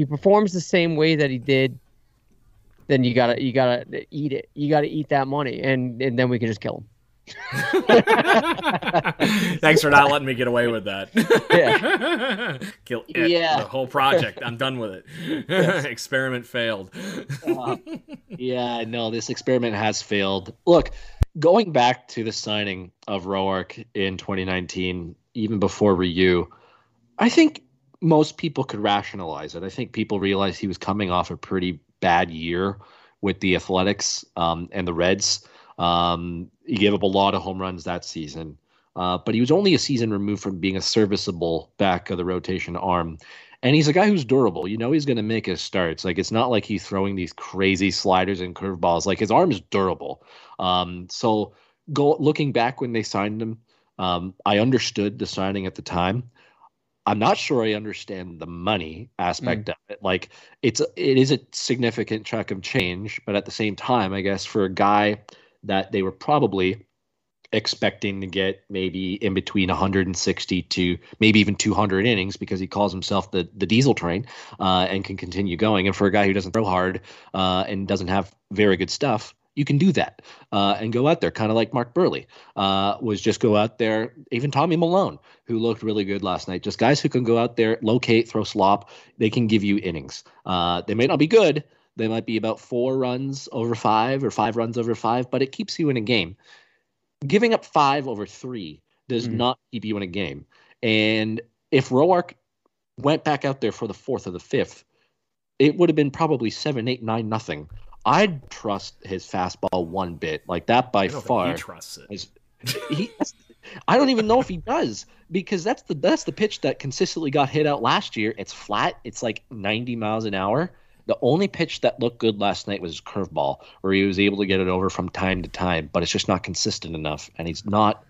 performs the same way that he did, then you gotta eat it. You gotta eat that money, and then we can just kill him. Thanks for not letting me get away with that. Yeah. Kill it, the whole project. I'm done with it. Yes. Experiment failed. This experiment has failed. Look, going back to the signing of Roark in 2019, even before Ryu, I think most people could rationalize it. I think people realized he was coming off a pretty bad year with the Athletics and the Reds. He gave up a lot of home runs that season, but he was only a season removed from being a serviceable back of the rotation arm. And he's a guy who's durable. You know, he's going to make his starts. Like, it's not like he's throwing these crazy sliders and curveballs. Like, his arm is durable. So looking back when they signed him, I understood the signing at the time. I'm not sure I understand the money aspect of it. Like, it is a significant chunk of change, but at the same time, I guess for a guy that they were probably expecting to get maybe in between 160 to maybe even 200 innings because he calls himself the diesel train and can continue going. And for a guy who doesn't throw hard and doesn't have very good stuff, you can do that and go out there, kind of like Mark Burley was just go out there. Even Tommy Malone, who looked really good last night, just guys who can go out there, locate, throw slop. They can give you innings. They may not be good. They might be about 4 runs over 5 or 5 runs over 5, but it keeps you in a game. Giving up 5 over 3 does not keep you in a game. And if Roark went back out there for the 4th or the 5th, it would have been probably 7, 8, 9, nothing. I'd trust his fastball one bit like that by far. He trusts it. I don't even know if he does, because that's the pitch that consistently got hit out last year. It's flat. It's like 90 miles an hour. The only pitch that looked good last night was his curveball, where he was able to get it over from time to time, but it's just not consistent enough, and he's not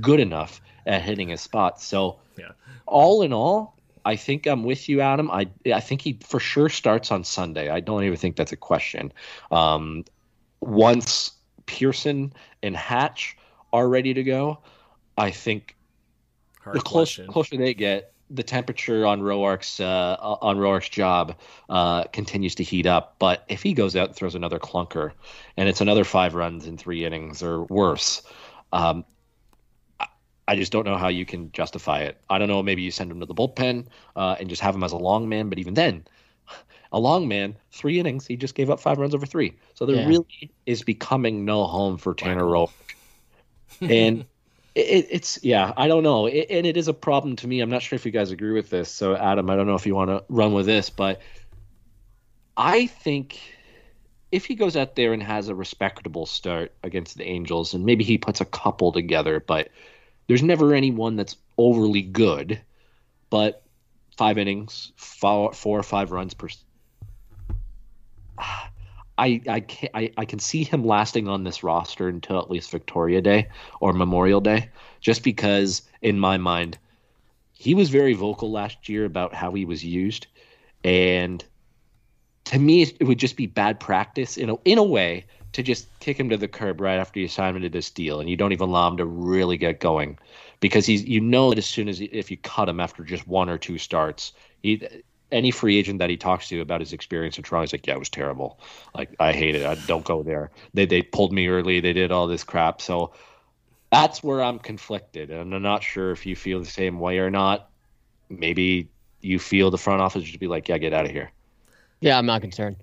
good enough at hitting his spot. So all in all, I think I'm with you, Adam. I think he for sure starts on Sunday. I don't even think that's a question. Once Pearson and Hatch are ready to go, I think the closer they get, the temperature on Roark's job continues to heat up. But if he goes out and throws another clunker, and it's another 5 runs in 3 innings or worse, I just don't know how you can justify it. I don't know. Maybe you send him to the bullpen and just have him as a long man. But even then, a long man, 3 innings, he just gave up 5 runs over 3. So there really is becoming no home for Tanner Roark. And it's I don't know. And it is a problem to me. I'm not sure if you guys agree with this. So, Adam, I don't know if you want to run with this, but I think if he goes out there and has a respectable start against the Angels, and maybe he puts a couple together, but there's never anyone that's overly good, but 5 innings, 4 or 5 runs per. I can see him lasting on this roster until at least Victoria Day or Memorial Day, just because in my mind, he was very vocal last year about how he was used, and to me, it would just be bad practice in a way to just kick him to the curb right after you sign him to this deal, and you don't even allow him to really get going, because that as soon as if you cut him after just 1 or 2 starts, any free agent that he talks to about his experience in Toronto is like, yeah, it was terrible. Like, I hate it. I don't go there. They pulled me early. They did all this crap. So that's where I'm conflicted, and I'm not sure if you feel the same way or not. Maybe you feel the front office should be like, yeah, get out of here. Yeah, I'm not concerned.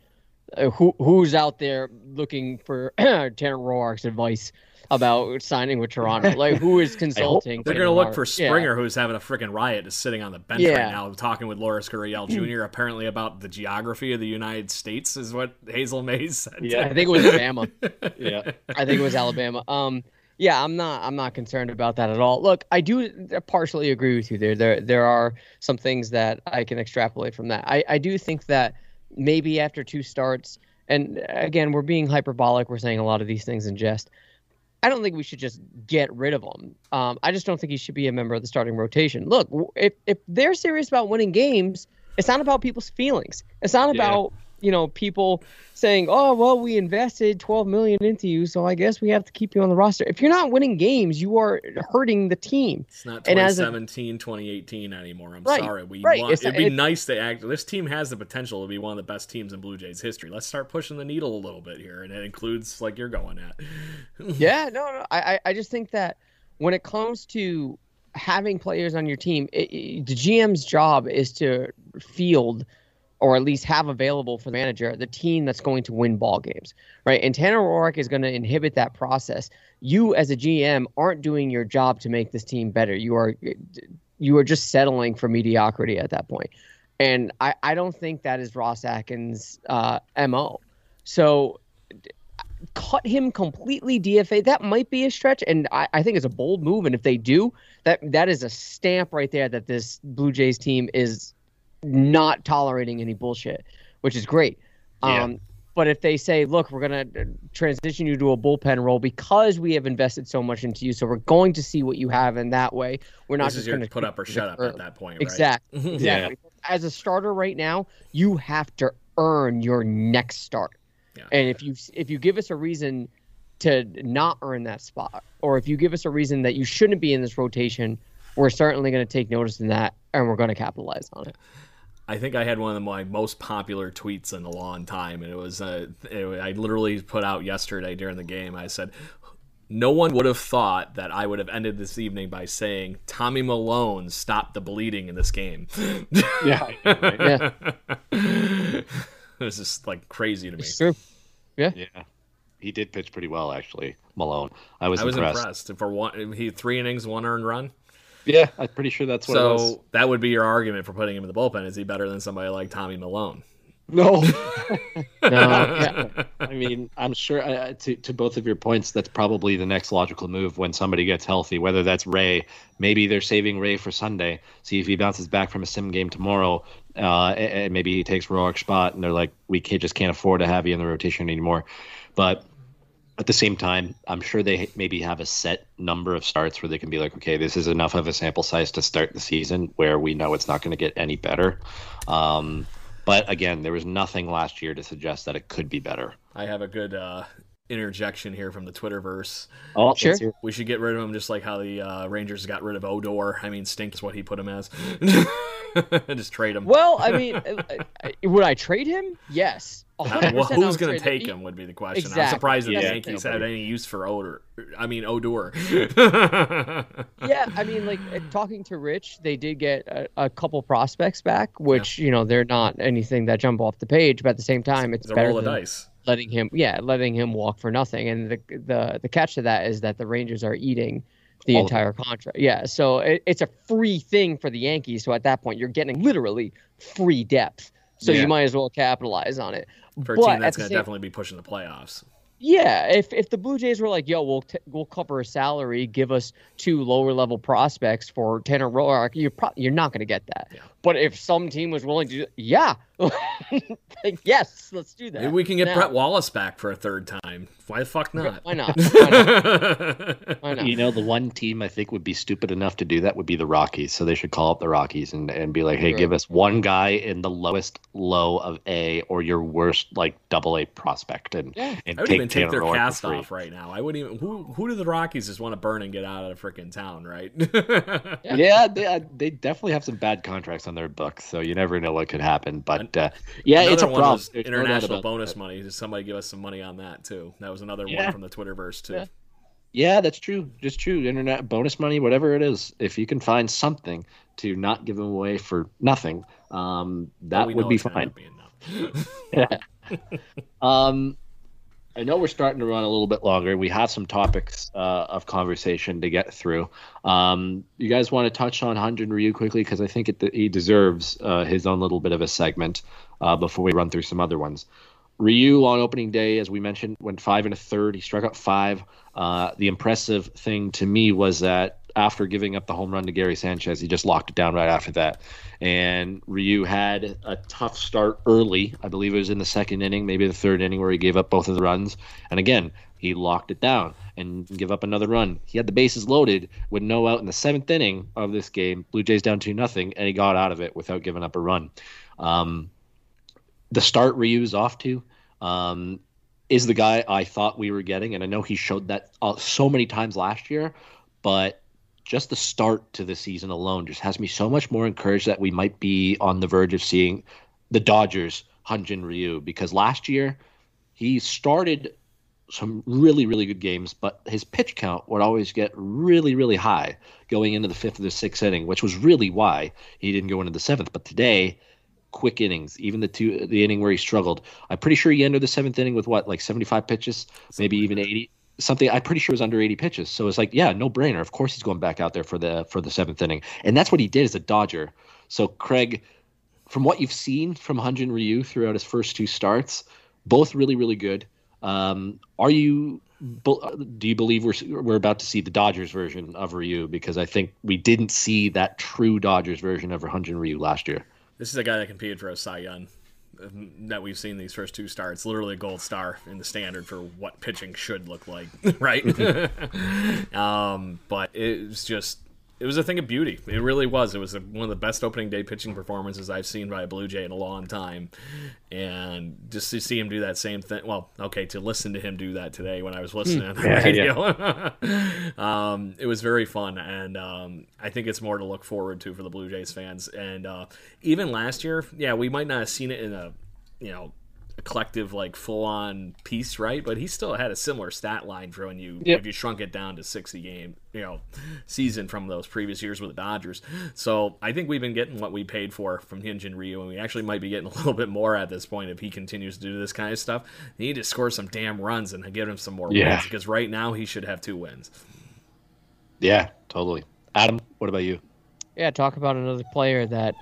Who's out there looking for Tanner Roark's advice about signing with Toronto? Like, who is consulting? They're going to look for Springer, who's having a freaking riot, is sitting on the bench right now, talking with Lourdes Gurriel Jr. apparently about the geography of the United States, is what Hazel Mays said. Yeah, I think it was Alabama. I'm not concerned about that at all. Look, I do partially agree with you there. There are some things that I can extrapolate from that. I do think that maybe after 2 starts, and again, we're being hyperbolic. We're saying a lot of these things in jest. I don't think we should just get rid of him. I just don't think he should be a member of the starting rotation. Look, if they're serious about winning games, it's not about people's feelings. It's not about people saying, oh, well, we invested $12 million into you, so I guess we have to keep you on the roster. If you're not winning games, you are hurting the team. It's not 2017, 2018 anymore. I'm sorry. It'd be nice to act. This team has the potential to be one of the best teams in Blue Jays history. Let's start pushing the needle a little bit here, and it includes like you're going at. I just think that when it comes to having players on your team, the GM's job is to field or at least have available for the manager the team that's going to win ball games, right? And Tanner Roark is going to inhibit that process. You as a GM aren't doing your job to make this team better. You are just settling for mediocrity at that point. And I don't think that is Ross Atkins' MO. So cut him completely, DFA. That might be a stretch, and I think it's a bold move. And if they do, that is a stamp right there that this Blue Jays team is not tolerating any bullshit, which is great. But if they say, look, we're going to transition you to a bullpen role because we have invested so much into you, so we're going to see what you have in that way. We're not just going to put up or shut up at that point, right? Exactly. As a starter right now, you have to earn your next start. And if you give us a reason to not earn that spot, or if you give us a reason that you shouldn't be in this rotation, we're certainly going to take notice in that, and we're going to capitalize on it. I think I had one of my most popular tweets in a long time, and it was I literally put out yesterday during the game. I said, no one would have thought that I would have ended this evening by saying, Tommy Malone stopped the bleeding in this game. Yeah. Yeah. It was just like crazy to me. It's true. Yeah. Yeah. He did pitch pretty well, actually, Malone. I was impressed. For one, he 3 innings, 1 earned run. Yeah, I'm pretty sure that's what it was. So that would be your argument for putting him in the bullpen. Is he better than somebody like Tommy Malone? No. Yeah. I mean, I'm sure to both of your points, that's probably the next logical move when somebody gets healthy, whether that's Ray. Maybe they're saving Ray for Sunday. See if he bounces back from a sim game tomorrow, and maybe he takes Roark's spot, and they're like, we just can't afford to have you in the rotation anymore. But at the same time, I'm sure they maybe have a set number of starts where they can be like, okay, this is enough of a sample size to start the season where we know it's not going to get any better. But again, there was nothing last year to suggest that it could be better. I have a good interjection here from the Twitterverse. Oh, sure. We should get rid of him just like how the Rangers got rid of Odor. I mean, Stink is what he put him as. Just trade him. Well, I mean, would I trade him? Yes. Well, who's going to take him would be the question. Exactly. I'm surprised that the Yankees had any use for Odor. Yeah, I mean, like, talking to Rich, they did get a couple prospects back, which, you know, they're not anything that jump off the page, but at the same time, it's better than dice. letting him walk for nothing. And the catch to that is that the Rangers are eating the entire contract. Yeah, so it's a free thing for the Yankees. So at that point, you're getting literally free depth. So you might as well capitalize on it. For a team that's going to definitely be pushing the playoffs. Yeah, if the Blue Jays were like, yo, we'll cover a salary, give us 2 lower-level prospects for Tanner Roark, you're not going to get that. Yeah. But if some team was willing to do like, yes, let's do that. Maybe we can get Brett Wallace back for a third time. Why the fuck not? Why not? You know, the one team I think would be stupid enough to do that would be the Rockies. So they should call up the Rockies and be like, hey, give us one guy in the lowest low of A or your worst, like, AA prospect. And I would even take their cast off right now. I wouldn't even. Who do the Rockies just want to burn and get out of the freaking town, right? They definitely have some bad contracts on their books, so you never know what could happen. But it's a problem. International bonus money. Does somebody give us some money on that too? That was another one from the Twitterverse too. Yeah, that's true. Just true. Internet bonus money, whatever it is. If you can find something to not give them away for nothing, that would be fine. I know we're starting to run a little bit longer. We have some topics of conversation to get through. You guys want to touch on Hyunjin Ryu quickly? Because I think he deserves his own little bit of a segment before we run through some other ones. Ryu on opening day, as we mentioned, went 5 1/3. He struck out 5. The impressive thing to me was that after giving up the home run to Gary Sanchez, he just locked it down right after that. And Ryu had a tough start early. I believe it was in the second inning, maybe the third inning, where he gave up both of the runs. And again, he locked it down and gave up another run. He had the bases loaded with no out in the seventh inning of this game. Blue Jays down 2-0, and he got out of it without giving up a run. The start Ryu's off to is the guy I thought we were getting, and I know he showed that so many times last year, but just the start to the season alone just has me so much more encouraged that we might be on the verge of seeing the Dodgers Hyunjin Ryu, because last year he started some really, really good games, but his pitch count would always get really, really high going into the fifth or the sixth inning, which was really why he didn't go into the seventh. But today, quick innings, even the inning where he struggled. I'm pretty sure he entered the seventh inning with 75 pitches, maybe even 80. Something I'm pretty sure was under 80 pitches. So it's like, no brainer. Of course he's going back out there for the seventh inning. And that's what he did as a Dodger. So Craig, from what you've seen from Hyunjin Ryu throughout his first 2 starts, both really, really good. Do you believe we're about to see the Dodgers version of Ryu? Because I think we didn't see that true Dodgers version of Hyunjin Ryu last year. This is a guy that competed for a Cy Young that we've seen these first 2 starts, literally a gold star in the standard for what pitching should look like, right? But it was just It was a thing of beauty. It really was. It was one of the best opening day pitching performances I've seen by a Blue Jay in a long time. And just to see him do that same thing. Well, okay, to listen to him do that today when I was listening on the radio. Yeah. It was very fun. And I think it's more to look forward to for the Blue Jays fans. And even last year, yeah, we might not have seen it in a, you know, a collective, like, full-on piece, right? But he still had a similar stat line for when you if you shrunk it down to 60-game, you know, season from those previous years with the Dodgers. So I think we've been getting what we paid for from Hyunjin Ryu, and we actually might be getting a little bit more at this point if he continues to do this kind of stuff. He needs to score some damn runs and give him some more wins, because right now he should have 2 wins. Yeah, totally. Adam, what about you? Yeah, talk about another player that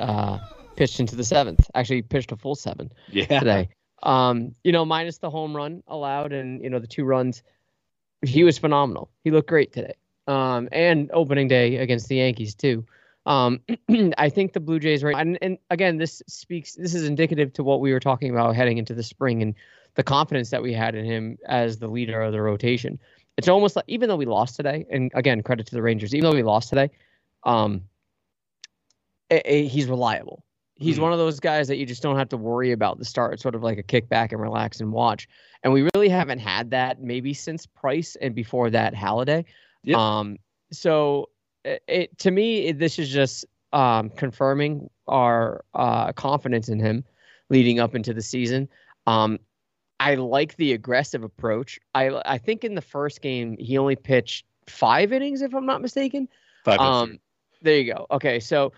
pitched into the 7th. Actually, pitched a full 7 today. You know, minus the home run allowed and, you know, the 2 runs, he was phenomenal. He looked great today. And opening day against the Yankees too. I think the Blue Jays right, and again, this is indicative to what we were talking about heading into the spring and the confidence that we had in him as the leader of the rotation. It's almost like, even though we lost today, and again, credit to the Rangers, even though we lost today, he's reliable. He's one of those guys that you just don't have to worry about the start. It's sort of like a kickback and relax and watch. And we really haven't had that maybe since Price and before that Halladay. Yep. So it to me, this is just confirming our confidence in him leading up into the season. I like the aggressive approach. I think in the first game, he only pitched 5 innings, if I'm not mistaken. 5 innings. There you go. Okay, so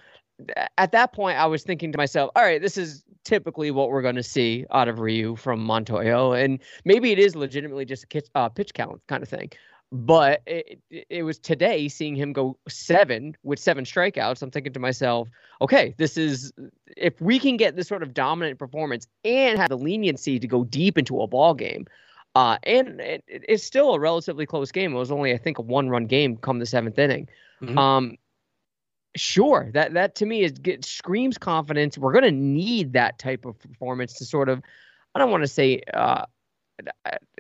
at that point, I was thinking to myself, all right, this is typically what we're going to see out of Ryu from Montoyo. And maybe it is legitimately just a pitch count kind of thing. But it was today seeing him go 7 with 7 strikeouts. I'm thinking to myself, okay, this is, if we can get this sort of dominant performance and have the leniency to go deep into a ball game. And it's still a relatively close game. It was only, I think, a 1-run game come the 7th inning. Mm-hmm. Sure, that to me screams confidence. We're going to need that type of performance to sort of, I don't want to say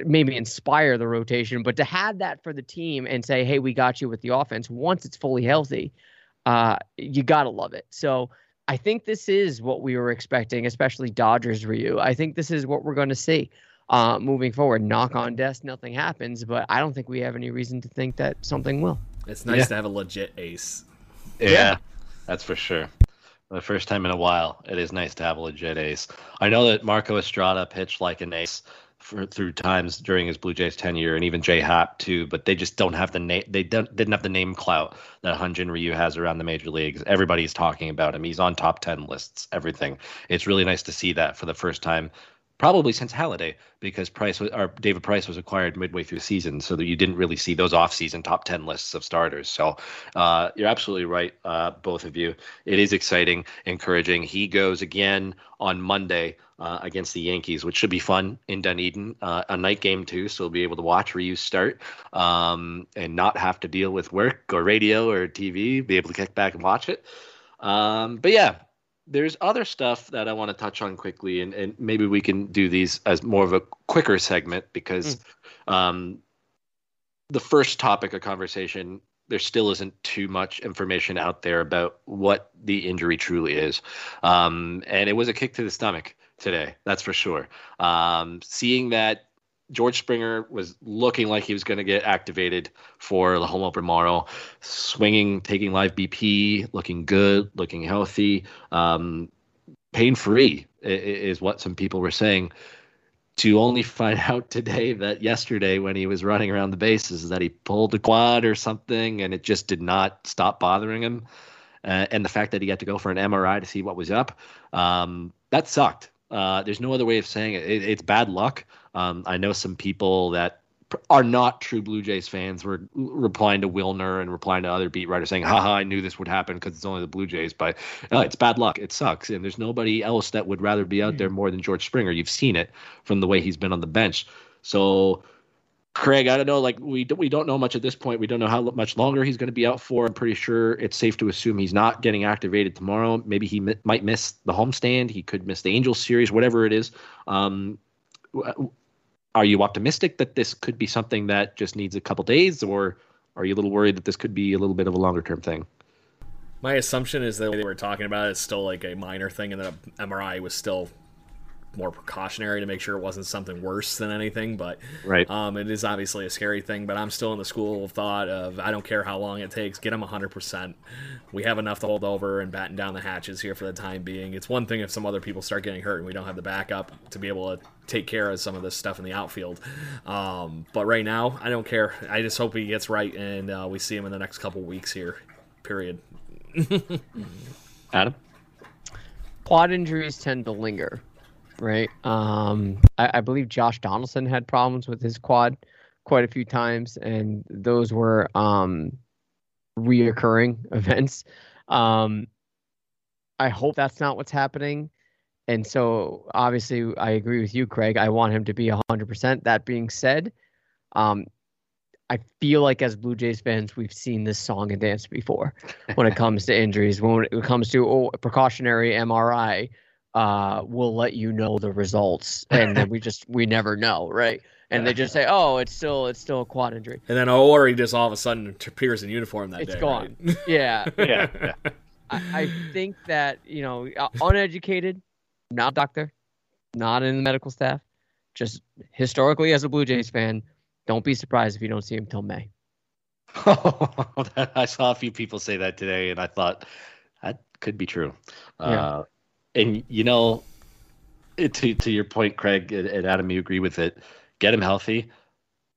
maybe inspire the rotation, but to have that for the team and say, hey, we got you with the offense once it's fully healthy, you got to love it. So I think this is what we were expecting, especially Dodgers Ryu. I think this is what we're going to see moving forward. Knock on desk, nothing happens, but I don't think we have any reason to think that something will. It's nice to have a legit ace. Yeah, that's for sure. For the first time in a while, it is nice to have a legit ace. I know that Marco Estrada pitched like an ace through times during his Blue Jays tenure, and even J Hop too. But they just don't have the name. They didn't have the name clout that Hyunjin Ryu has around the major leagues. Everybody's talking about him. He's on top 10 lists. Everything. It's really nice to see that for the first time. Probably since Halladay, because David Price was acquired midway through the season, so that you didn't really see those off-season top 10 lists of starters. So you're absolutely right, both of you. It is exciting, encouraging. He goes again on Monday against the Yankees, which should be fun in Dunedin. A night game, too, so we'll be able to watch Ryu start and not have to deal with work or radio or TV, be able to kick back and watch it. But yeah. There's other stuff that I want to touch on quickly, and maybe we can do these as more of a quicker segment because the first topic of conversation, there still isn't too much information out there about what the injury truly is. And it was a kick to the stomach today, that's for sure. Seeing that George Springer was looking like he was going to get activated for the home opener tomorrow, swinging, taking live BP, looking good, looking healthy, pain-free is what some people were saying, to only find out today that yesterday when he was running around the bases that he pulled a quad or something and it just did not stop bothering him. And the fact that he had to go for an MRI to see what was up, that sucked. There's no other way of saying it. It's bad luck. I know some people that are not true Blue Jays fans were replying to Wilner and replying to other beat writers saying, haha, I knew this would happen because it's only the Blue Jays. But it's bad luck. It sucks. And there's nobody else that would rather be out there more than George Springer. You've seen it from the way he's been on the bench. So, Craig, I don't know. Like, we don't know much at this point. We don't know how much longer he's going to be out for. I'm pretty sure it's safe to assume he's not getting activated tomorrow. Maybe he might miss the homestand. He could miss the Angels series, whatever it is. Are you optimistic that this could be something that just needs a couple days, or are you a little worried that this could be a little bit of a longer term thing? My assumption is that they were talking about it, it's still like a minor thing, and that MRI was still more precautionary to make sure it wasn't something worse than anything. But right. It is obviously a scary thing, but I'm still in the school of thought of I don't care how long it takes, get them 100%. We have enough to hold over and batten down the hatches here for the time being. It's one thing if some other people start getting hurt and we don't have the backup to be able to take care of some of this stuff in the outfield. But right now, I don't care. I just hope he gets right and we see him in the next couple weeks here, period. Adam? Quad injuries tend to linger, right? I believe Josh Donaldson had problems with his quad quite a few times, and those were reoccurring events. I hope that's not what's happening. And so, obviously, I agree with you, Craig. I want him to be 100%. That being said, I feel like as Blue Jays fans, we've seen this song and dance before when it comes to injuries. When it comes to precautionary MRI, we'll let you know the results, and then we never know, right? And they just say, "Oh, it's still a quad injury." And then Ori just all of a sudden appears in uniform that day. It's gone. Right? Yeah. I think that uneducated. Not a doctor, not in the medical staff, just historically as a Blue Jays fan, don't be surprised if you don't see him till May. Oh, I saw a few people say that today, and I thought that could be true. Yeah. And, to your point, Craig, and Adam, you agree with it, get him healthy.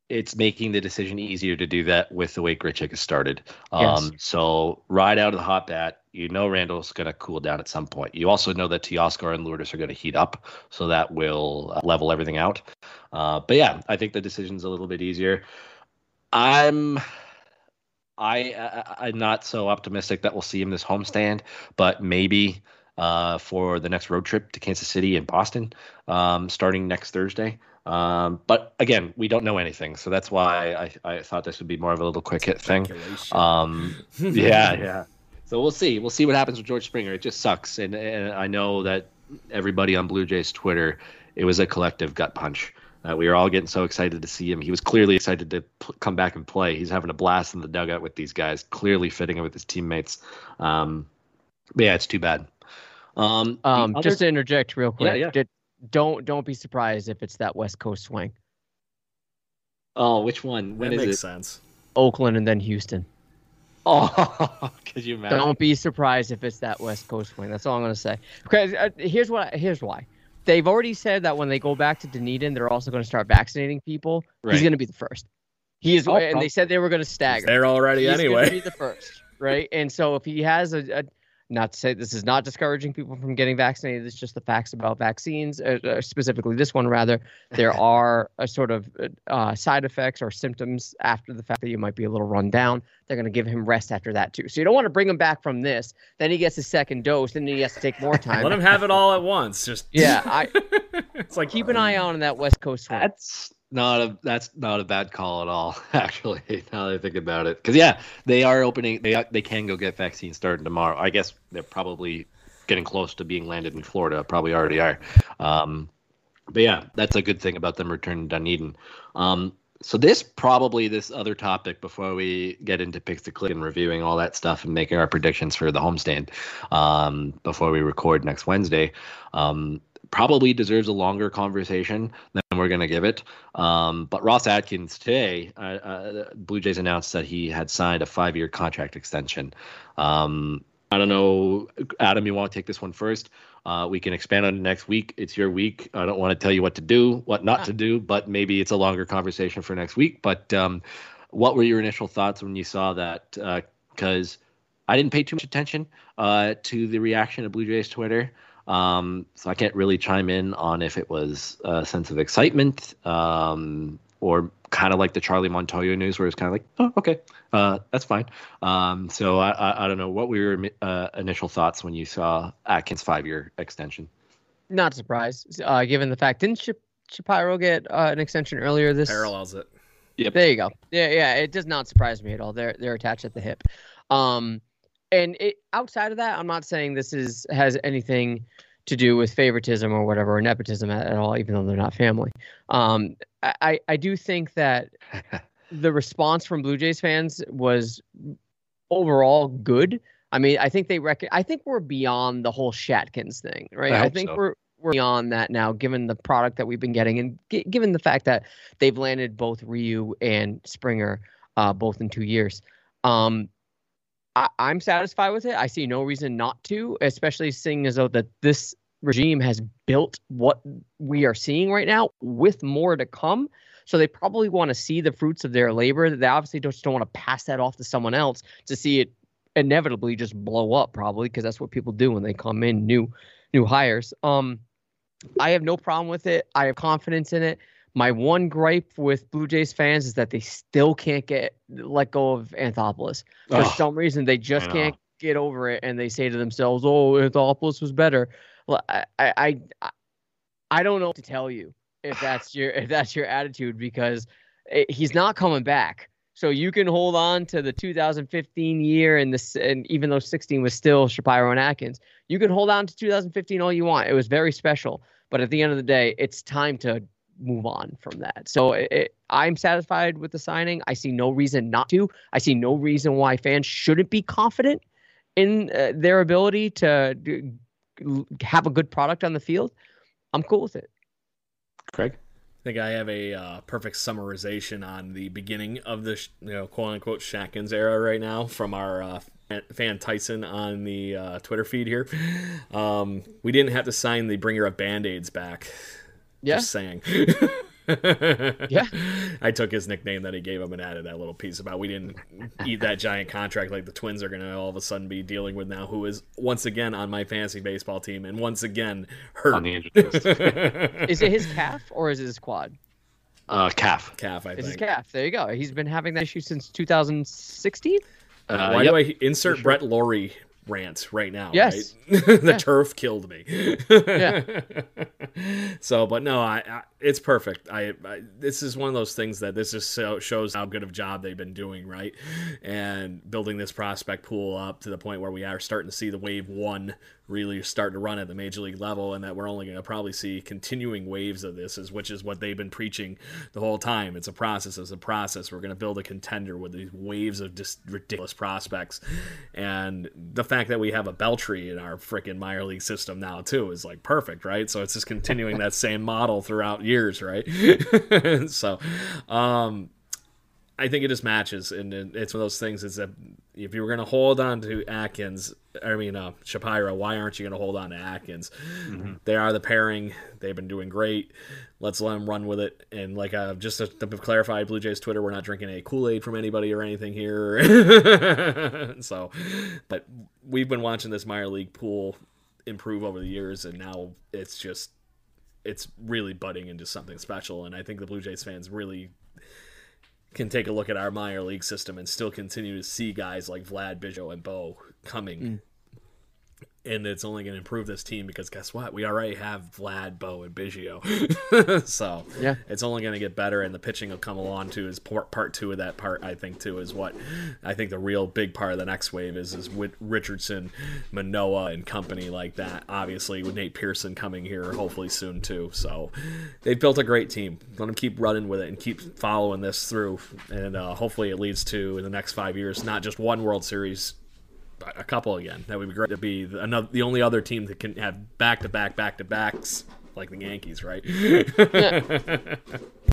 It's making the decision easier to do that with the way Grichuk has started. Yes. So right out of the hot bat, Randall's going to cool down at some point. You also know that Teoscar and Lourdes are going to heat up, so that will level everything out. But yeah, I think the decision's a little bit easier. I'm not so optimistic that we'll see him this homestand, but maybe for the next road trip to Kansas City and Boston starting next Thursday. But again, we don't know anything, so that's why I thought this would be more of a little quick hit thing. Yeah. So we'll see what happens with George Springer. It just sucks, and I know that everybody on Blue Jays Twitter, it was a collective gut punch. We were all getting so excited to see him. He was clearly excited to come back and play. He's having a blast in the dugout with these guys, clearly fitting in with his teammates. But yeah, it's too bad. Just to interject real quick. Yeah. Don't be surprised if it's that West Coast swing. Oh, which one? When is it? That makes sense. Oakland and then Houston. Oh, could you imagine? Don't be surprised if it's that West Coast swing. That's all I'm going to say. Because here's why. They've already said that when they go back to Dunedin, they're also going to start vaccinating people. Right. He's going to be the first. He is, and they said they were going to stagger. They're already anyway. He's going to be the first, right? And so if he has not to say this is not discouraging people from getting vaccinated. It's just the facts about vaccines, specifically this one, rather. There are a sort of side effects or symptoms after the fact that you might be a little run down. They're going to give him rest after that, too. So you don't want to bring him back from this. Then he gets his second dose. Then he has to take more time. Let him have it all at once. Just it's like keep an eye on that West Coast swing. That's not a bad call at all, actually, now that I think about it. Because, yeah, they are opening. They can go get vaccines starting tomorrow. I guess they're probably getting close to being landed in Florida. Probably already are. But, yeah, that's a good thing about them returning to Dunedin. So this other topic before we get into picks to click and reviewing all that stuff and making our predictions for the homestand before we record next Wednesday, probably deserves a longer conversation than we're going to give it. But Ross Atkins today, Blue Jays announced that he had signed a 5-year contract extension. I don't know, Adam, you want to take this one first? We can expand on it next week. It's your week. I don't want to tell you what to do, what not to do, but maybe it's a longer conversation for next week. But what were your initial thoughts when you saw that? Because I didn't pay too much attention to the reaction of Blue Jays Twitter. So I can't really chime in on if it was a sense of excitement or kind of like the Charlie Montoyo news where it's kind of like, oh, okay, that's fine. So I don't know. What were your initial thoughts when you saw Atkins' 5-year extension? Not surprised, given the fact. Didn't Shapiro get an extension earlier this? Parallels it. Yep. There you go. Yeah. It does not surprise me at all. They're attached at the hip. And outside of that, I'm not saying this has anything to do with favoritism or whatever, or nepotism at all, even though they're not family. I do think that the response from Blue Jays fans was overall good. I mean, I think they I think we're beyond the whole Shatkins thing, right? I think so. We're beyond that now, given the product that we've been getting and given the fact that they've landed both Ryu and Springer, both in 2 years. I'm satisfied with it. I see no reason not to, especially seeing as though that this regime has built what we are seeing right now with more to come. So they probably want to see the fruits of their labor. They obviously just don't want to pass that off to someone else to see it inevitably just blow up, probably, because that's what people do when they come in, new hires. I have no problem with it. I have confidence in it. My one gripe with Blue Jays fans is that they still can't let go of Anthopoulos. For some reason, they just can't get over it, and they say to themselves, oh, Anthopoulos was better. Well, I don't know what to tell you if that's your attitude, because he's not coming back. So you can hold on to the 2015 year, and even though 16 was still Shapiro and Atkins, you can hold on to 2015 all you want. It was very special. But at the end of the day, it's time to move on from that. So I'm satisfied with the signing. I see no reason not to. I see no reason why fans shouldn't be confident in their ability to have a good product on the field. I'm cool with it. Craig? I think I have a perfect summarization on the beginning of the quote-unquote Shatkins era right now from our fan Tyson on the Twitter feed here. We didn't have to sign the bringer of Band-Aids back. Yeah. Just saying. Yeah. I took his nickname that he gave him and added that little piece about we didn't eat that giant contract like the Twins are going to all of a sudden be dealing with now, who is once again on my fantasy baseball team and once again hurt. On the injured list. Is it his calf or is it his quad? Calf, I think. It's his calf. There you go. He's been having that issue since 2016. Why do I insert Brett Laurie rant right now? Yes. Right? The turf killed me. Yeah. So, but no, I it's perfect. I this is one of those things that this just shows how good of a job they've been doing, right? And building this prospect pool up to the point where we are starting to see the wave one really starting to run at the major league level, and that we're only going to probably see continuing waves of this, which is what they've been preaching the whole time. It's a process. It's a process. We're going to build a contender with these waves of just ridiculous prospects. And the fact that we have a Beltry in our freaking minor league system now, too, is like perfect, right? So it's just continuing that same model throughout years, right? So I think it just matches, and it's one of those things is that if you were going to hold on to Shapiro, why aren't you going to hold on to Atkins? Mm-hmm. They are the pairing. They've been doing great. Let's let them run with it. And like just to clarify, Blue Jays Twitter, we're not drinking any Kool-Aid from anybody or anything here. So, but we've been watching this minor league pool improve over the years, and now it's really budding into something special. And I think the Blue Jays fans really can take a look at our minor league system and still continue to see guys like Vlad, Biggio, and Bo coming. And it's only going to improve this team because guess what? We already have Vlad, Bo, and Biggio. So yeah, it's only going to get better, and the pitching will come along too. Is part two of that part, I think, too, is what I think the real big part of the next wave is with Richardson, Manoah, and company like that. Obviously, with Nate Pearson coming here hopefully soon too. So they've built a great team. Let them keep running with it and keep following this through, and hopefully it leads to in the next 5 years not just one World Series. A couple again. That would be great to be the only other team that can have back-to-backs like the Yankees, right? Yeah.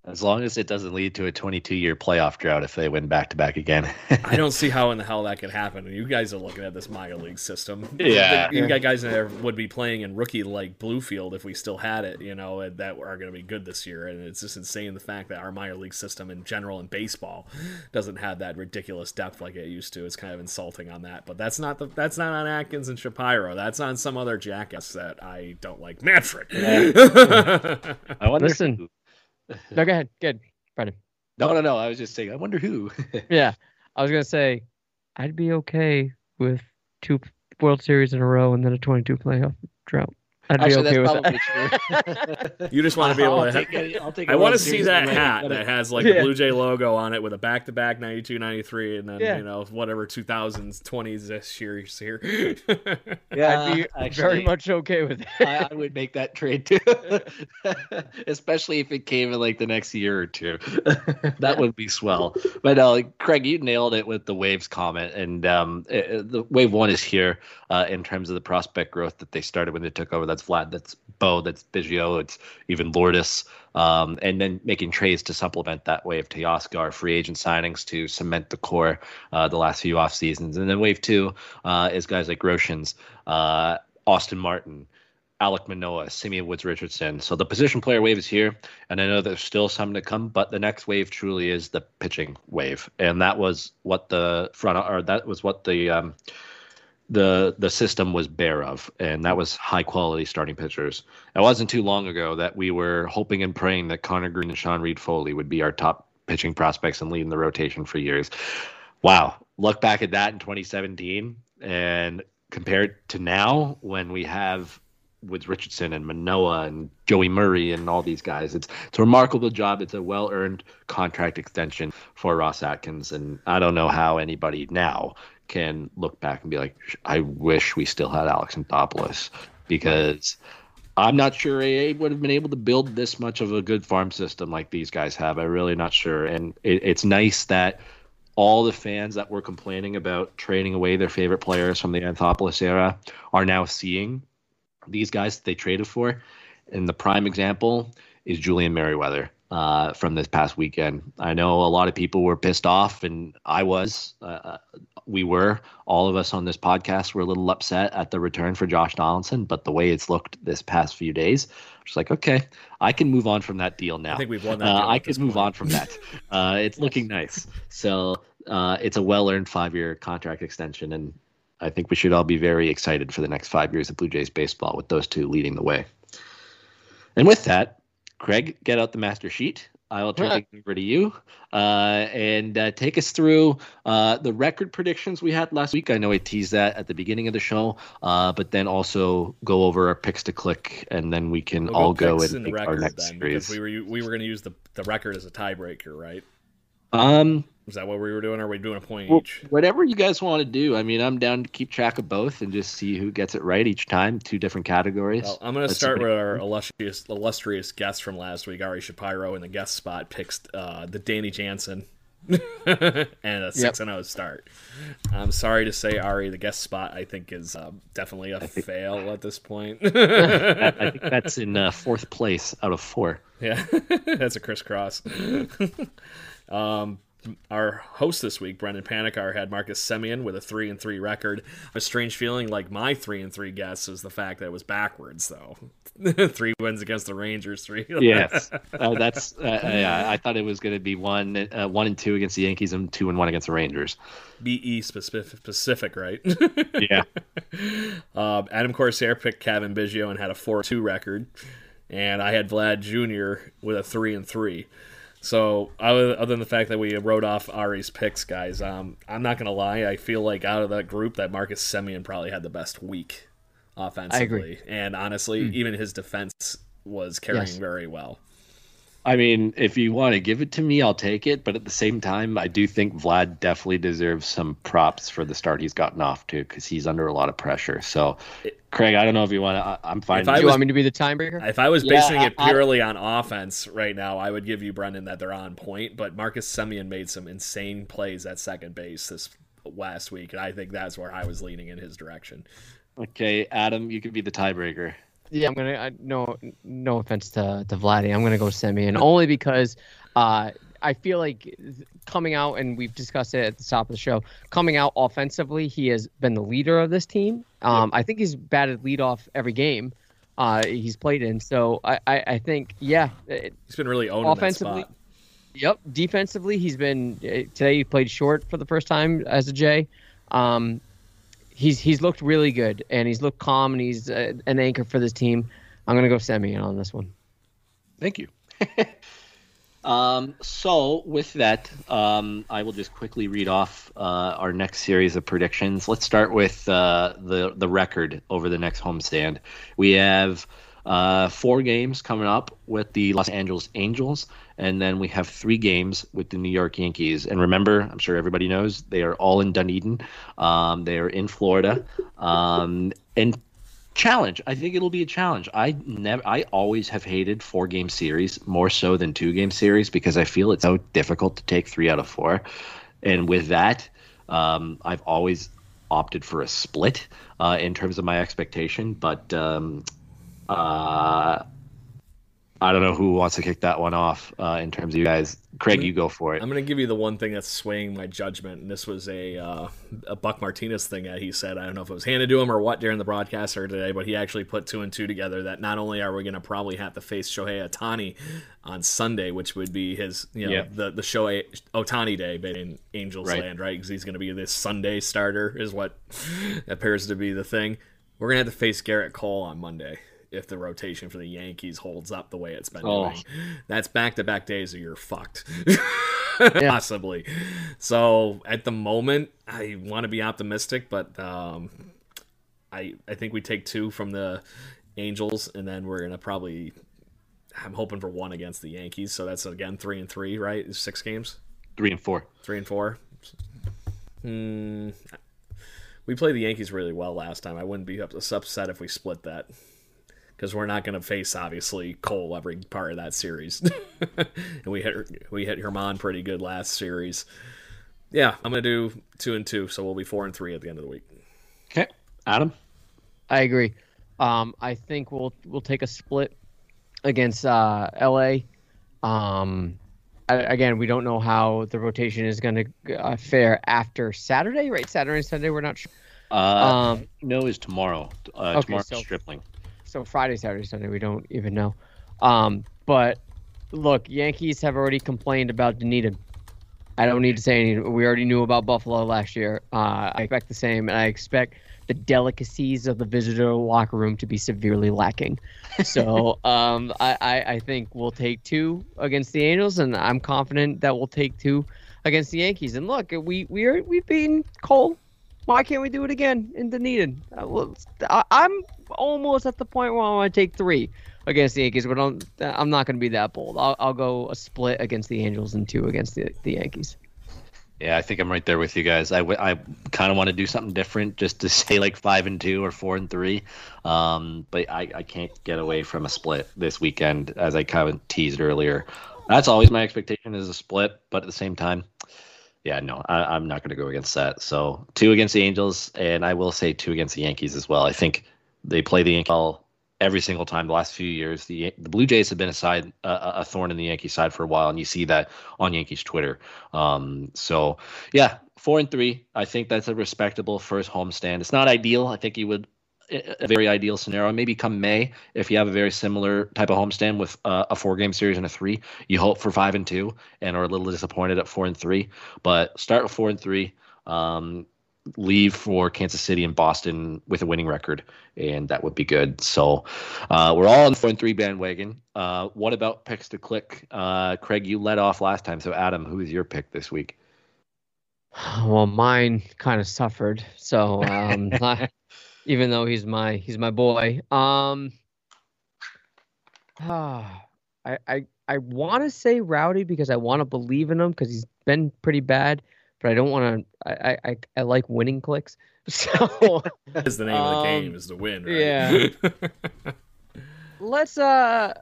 As long as it doesn't lead to a 22-year playoff drought if they win back-to-back again. I don't see how in the hell that could happen. You guys are looking at this minor league system. Yeah. You got guys that would be playing in rookie-like Bluefield if we still had it, and that are going to be good this year. And it's just insane the fact that our minor league system in general in baseball doesn't have that ridiculous depth like it used to. It's kind of insulting on that. But that's not on Atkins and Shapiro. That's on some other jackass that I don't like. Manfred! Yeah. I wonder. Listen. No, go ahead. Good, Brendan. No. I was just saying, I wonder who. Yeah. I was going to say, I'd be okay with 2 World Series in a row and then a 22 playoff drought. Actually, that's probably true. You just want to be able to. I want to see that hat that has like the Blue Jay logo on it with a back-to-back 92, 93, and then you know whatever 2000s, 20s this year's here. Yeah, I'd be very much okay with it. I would make that trade too, especially if it came in like the next year or two. That would be swell. But Craig, you nailed it with the Waves comment, and the Wave One is here in terms of the prospect growth that they started when they took over. That's Vlad, that's Bo, that's Biggio, it's even Lourdes. And then making trades to supplement that wave to Teoscar, free agent signings to cement the core the last few off seasons. And then wave two is guys like Groshans, Austin Martin, Alec Manoah, Simeon Woods-Richardson. So the position player wave is here, and I know there's still some to come, but the next wave truly is the pitching wave. And that was what the the system was bare of, and that was high quality starting pitchers. It wasn't too long ago that we were hoping and praying that Connor Green and Sean Reed Foley would be our top pitching prospects and lead in the rotation for years. Wow. Look back at that in 2017 and compare it to now when we have Woods Richardson and Manoah and Joey Murray and all these guys. It's a remarkable job. It's a well-earned contract extension for Ross Atkins, and I don't know how anybody now can look back and be like, I wish we still had Alex Anthopoulos, because I'm not sure AA would have been able to build this much of a good farm system like these guys have. I'm really not sure. And it's nice that all the fans that were complaining about trading away their favorite players from the Anthopoulos era are now seeing these guys that they traded for. And the prime example is Julian Merryweather from this past weekend. I know a lot of people were pissed off, and I was. We were. All of us on this podcast were a little upset at the return for Josh Donaldson, but the way it's looked this past few days, I'm just like, okay, I can move on from that deal now. I think we've won that deal. I can move on from that. It's looking nice. So it's a well-earned 5-year contract extension, and I think we should all be very excited for the next 5 years of Blue Jays baseball with those two leading the way. And with that, Craig, get out the master sheet. I will turn it over to you and take us through the record predictions we had last week. I know I teased that at the beginning of the show, but then also go over our picks to click, and then we can all go and pick our next series. We were going to use the record as a tiebreaker, right? Is that what we were doing, or are we doing a point each? Whatever you guys want to do. I mean, I'm down to keep track of both and just see who gets it right each time. Two different categories. Well, I'm going to start with our illustrious guest from last week, Ari Shapiro, in the guest spot picks the Danny Jansen and a 6-0 start. I'm sorry to say, Ari, the guest spot I think is definitely a fail at this point. I think that's in fourth place out of 4. Yeah, that's a crisscross. Our host this week, Brendan Panikar, had Marcus Semien with a 3-3 record. A strange feeling, like my 3-3 guess is the fact that it was backwards, though. 3 wins against the Rangers. 3. Yes, that's yeah. I thought it was going to be 1-2 against the Yankees and 2-1 against the Rangers. BE specific, right? Yeah. Adam Corsair picked Cavan Biggio and had a 4-2 record, and I had Vlad Jr. with a 3-3. So, other than the fact that we wrote off Ari's picks, guys, I'm not going to lie. I feel like out of that group that Marcus Semien probably had the best week offensively. I agree. And honestly, even his defense was carrying very well. I mean, if you want to give it to me, I'll take it. But at the same time, I do think Vlad definitely deserves some props for the start he's gotten off to, because he's under a lot of pressure. So, Craig, I don't know if you want to. I'm fine. Do you want me to be the tiebreaker? If I was basing it purely on offense right now, I would give you, Brendan, that they're on point. But Marcus Semien made some insane plays at second base this last week, and I think that's where I was leaning in his direction. Okay, Adam, you could be the tiebreaker. Yeah, I'm gonna. No offense to Vladdy, I'm gonna go Semien only because I feel like coming out, and we've discussed it at the top of the show. Coming out offensively, he has been the leader of this team. I think he's batted leadoff every game he's played in. So I think he's been really owned offensively. That spot. Yep, defensively he's been. Today he played short for the first time as a Jay. He's looked really good, and he's looked calm, and he's an anchor for this team. I'm going to go Semien on this one. Thank you. So with that, I will just quickly read off our next series of predictions. Let's start with the record over the next homestand. We have 4 games coming up with the Los Angeles Angels, and then we have 3 games with the New York Yankees. And remember, I'm sure everybody knows, they are all in Dunedin. They are in Florida. And challenge. I think it'll be a challenge. I always have hated 4-game series more so than 2-game series because I feel it's so difficult to take 3 out of 4. And with that, I've always opted for a split in terms of my expectation. But I don't know who wants to kick that one off in terms of you guys. Craig, you go for it. I'm going to give you the one thing that's swaying my judgment, and this was a Buck Martinez thing that he said. I don't know if it was handed to him or what during the broadcast or today, but he actually put 2 and 2 together that not only are we going to probably have to face Shohei Ohtani on Sunday, which would be his, the Shohei Ohtani day in Angels land, right? Because he's going to be this Sunday starter is what appears to be the thing. We're going to have to face Garrett Cole on Monday if the rotation for the Yankees holds up the way it's been doing. That's back-to-back days or you're fucked. Yeah. Possibly. So at the moment, I want to be optimistic, but I think we take 2 from the Angels, and then we're going to probably – I'm hoping for 1 against the Yankees. So that's, again, 3 and 3, right? It's 6 games? 3 and 4. 3 and 4. We played the Yankees really well last time. I wouldn't be upset if we split that. Because we're not going to face, obviously, Cole every part of that series. And we hit Herman pretty good last series. Yeah, I'm going to do 2 and 2, so we'll be 4 and 3 at the end of the week. Okay. Adam? I agree. I think we'll take a split against L.A. Again, we don't know how the rotation is going to fare after Saturday, right? Saturday and Sunday, we're not sure. No, it's tomorrow. Tomorrow's Stripling. So Friday, Saturday, Sunday, we don't even know. But look, Yankees have already complained about Dunedin. I don't need to say anything. We already knew about Buffalo last year. I expect the same, and I expect the delicacies of the visitor locker room to be severely lacking. So I think we'll take 2 against the Angels, and I'm confident that we'll take 2 against the Yankees. And look, we've beaten Cole. Why can't we do it again in Dunedin? I'm almost at the point where I want to take 3 against the Yankees, but I'm not going to be that bold. I'll go a split against the Angels and 2 against the Yankees. Yeah, I think I'm right there with you guys. I kind of want to do something different just to say like 5 and 2 or 4 and 3. But I can't get away from a split this weekend, as I kind of teased earlier. That's always my expectation is a split, but at the same time, yeah, no, I'm not going to go against that. So 2 against the Angels, and I will say 2 against the Yankees as well. I think they play the Yankees every single time the last few years. The Blue Jays have been a thorn in the Yankee side for a while, and you see that on Yankees Twitter. So, yeah, 4 and 3. I think that's a respectable first homestand. It's not ideal. I think you would – a very ideal scenario. Maybe come May, if you have a very similar type of homestand with a 4-game series and a 3, you hope for 5 and 2 and are a little disappointed at 4 and 3. But start with 4 and 3. Leave for Kansas City and Boston with a winning record, and that would be good. So we're all on the 4 and 3 bandwagon. What about picks to click? Craig, you led off last time. So, Adam, who is your pick this week? Well, mine kind of suffered. So, even though he's my boy, I want to say Rowdy because I want to believe in him because he's been pretty bad. But I don't want to. I like winning clicks. So that's the name of the game is to win. Right? Yeah. Let's go,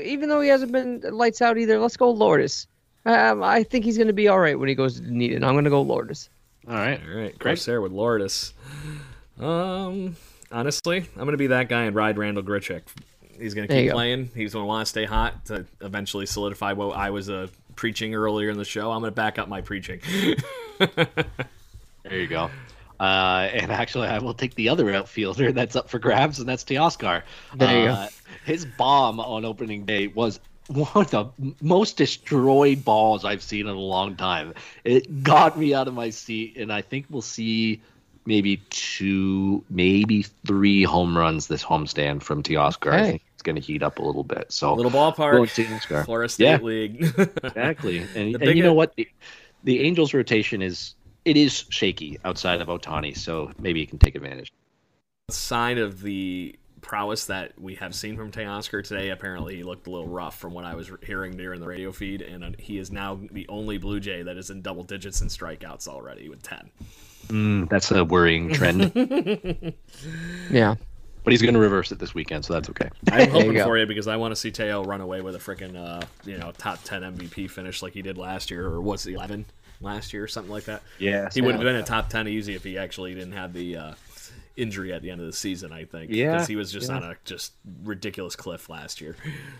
even though he hasn't been lights out either. Let's go Lourdes. I think he's going to be all right when he goes to Dunedin. I'm going to go Lourdes. All right. Corsair with Lourdes. Honestly, I'm going to be that guy and ride Randal Grichuk. He's going to keep playing. He's going to want to stay hot to eventually solidify what I was preaching earlier in the show. I'm going to back up my preaching. There you go. And actually, I will take the other outfielder that's up for grabs, and that's Teoscar. There you go. His bomb on opening day was one of the most destroyed balls I've seen in a long time. It got me out of my seat, and I think we'll see maybe 2, maybe 3 home runs this homestand from Teoscar. Okay. I think it's going to heat up a little bit. So little ballpark, Florida State League. Exactly. And you know what? The Angels' rotation is shaky outside of Ohtani, so maybe you can take advantage. Sign of the prowess that we have seen from Teoscar today. Apparently, he looked a little rough from what I was hearing during the radio feed, and he is now the only Blue Jay that is in double digits in strikeouts already with 10. That's a worrying trend. Yeah, but he's going to reverse it this weekend, so that's okay. I'm hoping for you because I want to see Teo run away with a freaking top 10 MVP finish like he did last year, or was it 11 last year or something like that? Yeah, he would have been a top 10 easy if he actually didn't have the injury at the end of the season, I think. Yeah, because he was just on a just ridiculous cliff last year.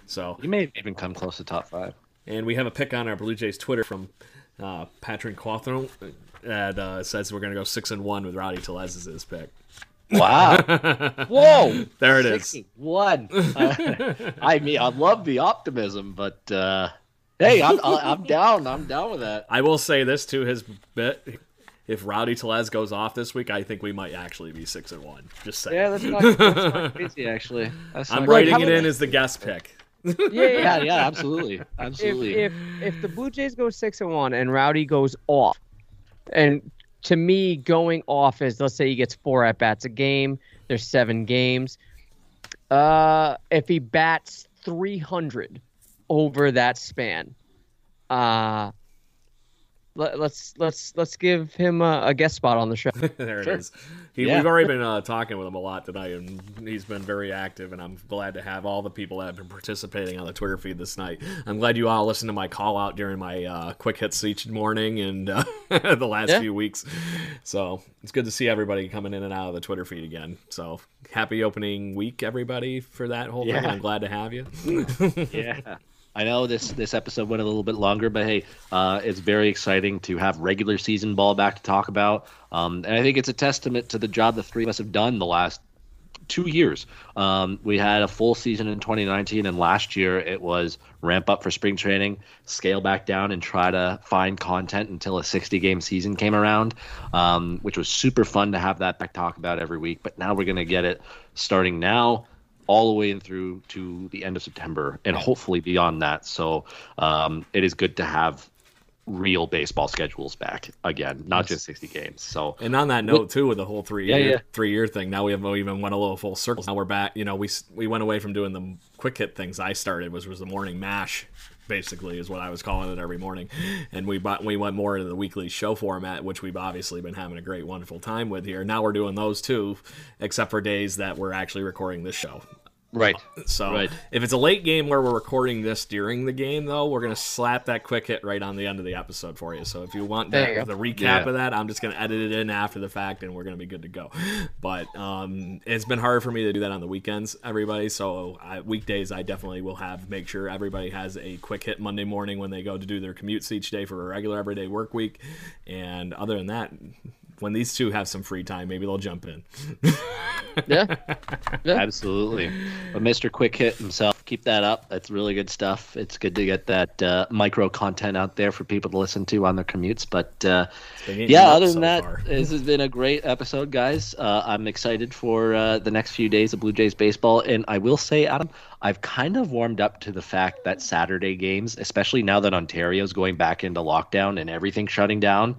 So he may have even come close to top 5. And we have a pick on our Blue Jays Twitter from Patrick Quathron that says we're going to go 6-1 with Rowdy Tellez as his pick. Wow! Whoa! There it is. 6-1. I mean, I love the optimism, but hey, I'm down. I'm down with that. I will say this to his bit. If Rowdy Tellez goes off this week, I think we might actually be 6-1. Just saying. Yeah, that's not crazy, actually. I'm writing it in as the guest pick. Yeah, absolutely. If the Blue Jays go 6-1 and Rowdy goes off, and to me, going off is, let's say he gets 4 at-bats a game. There's 7 games. If he bats 300 over that span, Let's give him a guest spot on the show. It is. We've already been talking with him a lot tonight, and he's been very active, and I'm glad to have all the people that have been participating on the Twitter feed this night. I'm glad you all listened to my call-out during my quick hits each morning and the last few weeks. So it's good to see everybody coming in and out of the Twitter feed again. So happy opening week, everybody, for that whole thing. I'm glad to have you. Yeah. I know this episode went a little bit longer, but hey, it's very exciting to have regular season ball back to talk about. And I think it's a testament to the job the three of us have done the last 2 years. We had a full season in 2019, and last year it was ramp up for spring training, scale back down, and try to find content until a 60-game season came around, which was super fun to have that back talk about every week. But now we're going to get it starting now, all the way in through to the end of September and hopefully beyond that. So it is good to have real baseball schedules back again, not just 60 games. So, and on that note too, with the whole three-year thing, now we have even went a little full circle. Now we're back. You know, we went away from doing the quick hit things I started, which was the morning mash, basically is what I was calling it every morning. And we went more into the weekly show format, which we've obviously been having a great, wonderful time with here. Now we're doing those too, except for days that we're actually recording this show. Right. So if it's a late game where we're recording this during the game, though, we're going to slap that quick hit right on the end of the episode for you. So if you want the recap of that, I'm just going to edit it in after the fact, and we're going to be good to go. But it's been hard for me to do that on the weekends, everybody. So weekdays, I definitely will make sure everybody has a quick hit Monday morning when they go to do their commutes each day for a regular everyday work week. And other than that, when these two have some free time, maybe they'll jump in. Yeah, absolutely. But Mr. Quick Hit himself, keep that up. That's really good stuff. It's good to get that micro content out there for people to listen to on their commutes. But other than that, this has been a great episode, guys. I'm excited for the next few days of Blue Jays baseball. And I will say, Adam, I've kind of warmed up to the fact that Saturday games, especially now that Ontario's going back into lockdown and everything's shutting down,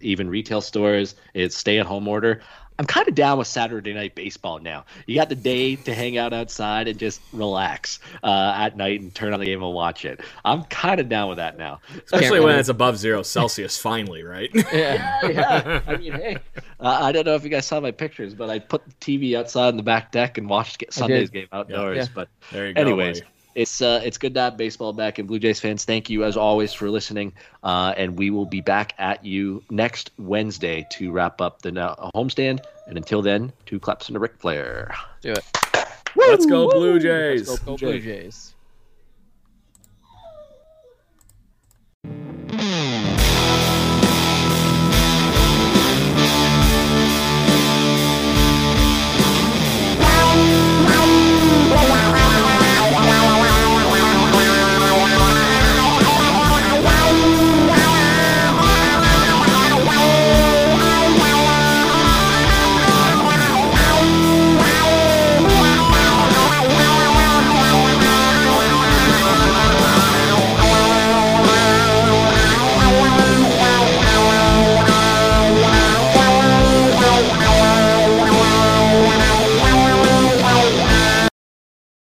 even retail stores, it's stay-at-home order. I'm kind of down with Saturday night baseball now. You got the day to hang out outside and just relax at night and turn on the game and watch it. I'm kind of down with that now. Especially when it's above 0°C, finally, right? Yeah. I mean, hey, I don't know if you guys saw my pictures, but I put the TV outside on the back deck and watched Sunday's game outdoors. Yeah. But there you go, anyways. Buddy. It's good to have baseball back, and Blue Jays fans, thank you as always for listening, and we will be back at you next Wednesday to wrap up the homestand, and until then, two claps and a Ric Flair. Do it. Let's go Blue Jays. Let's go Blue Jays.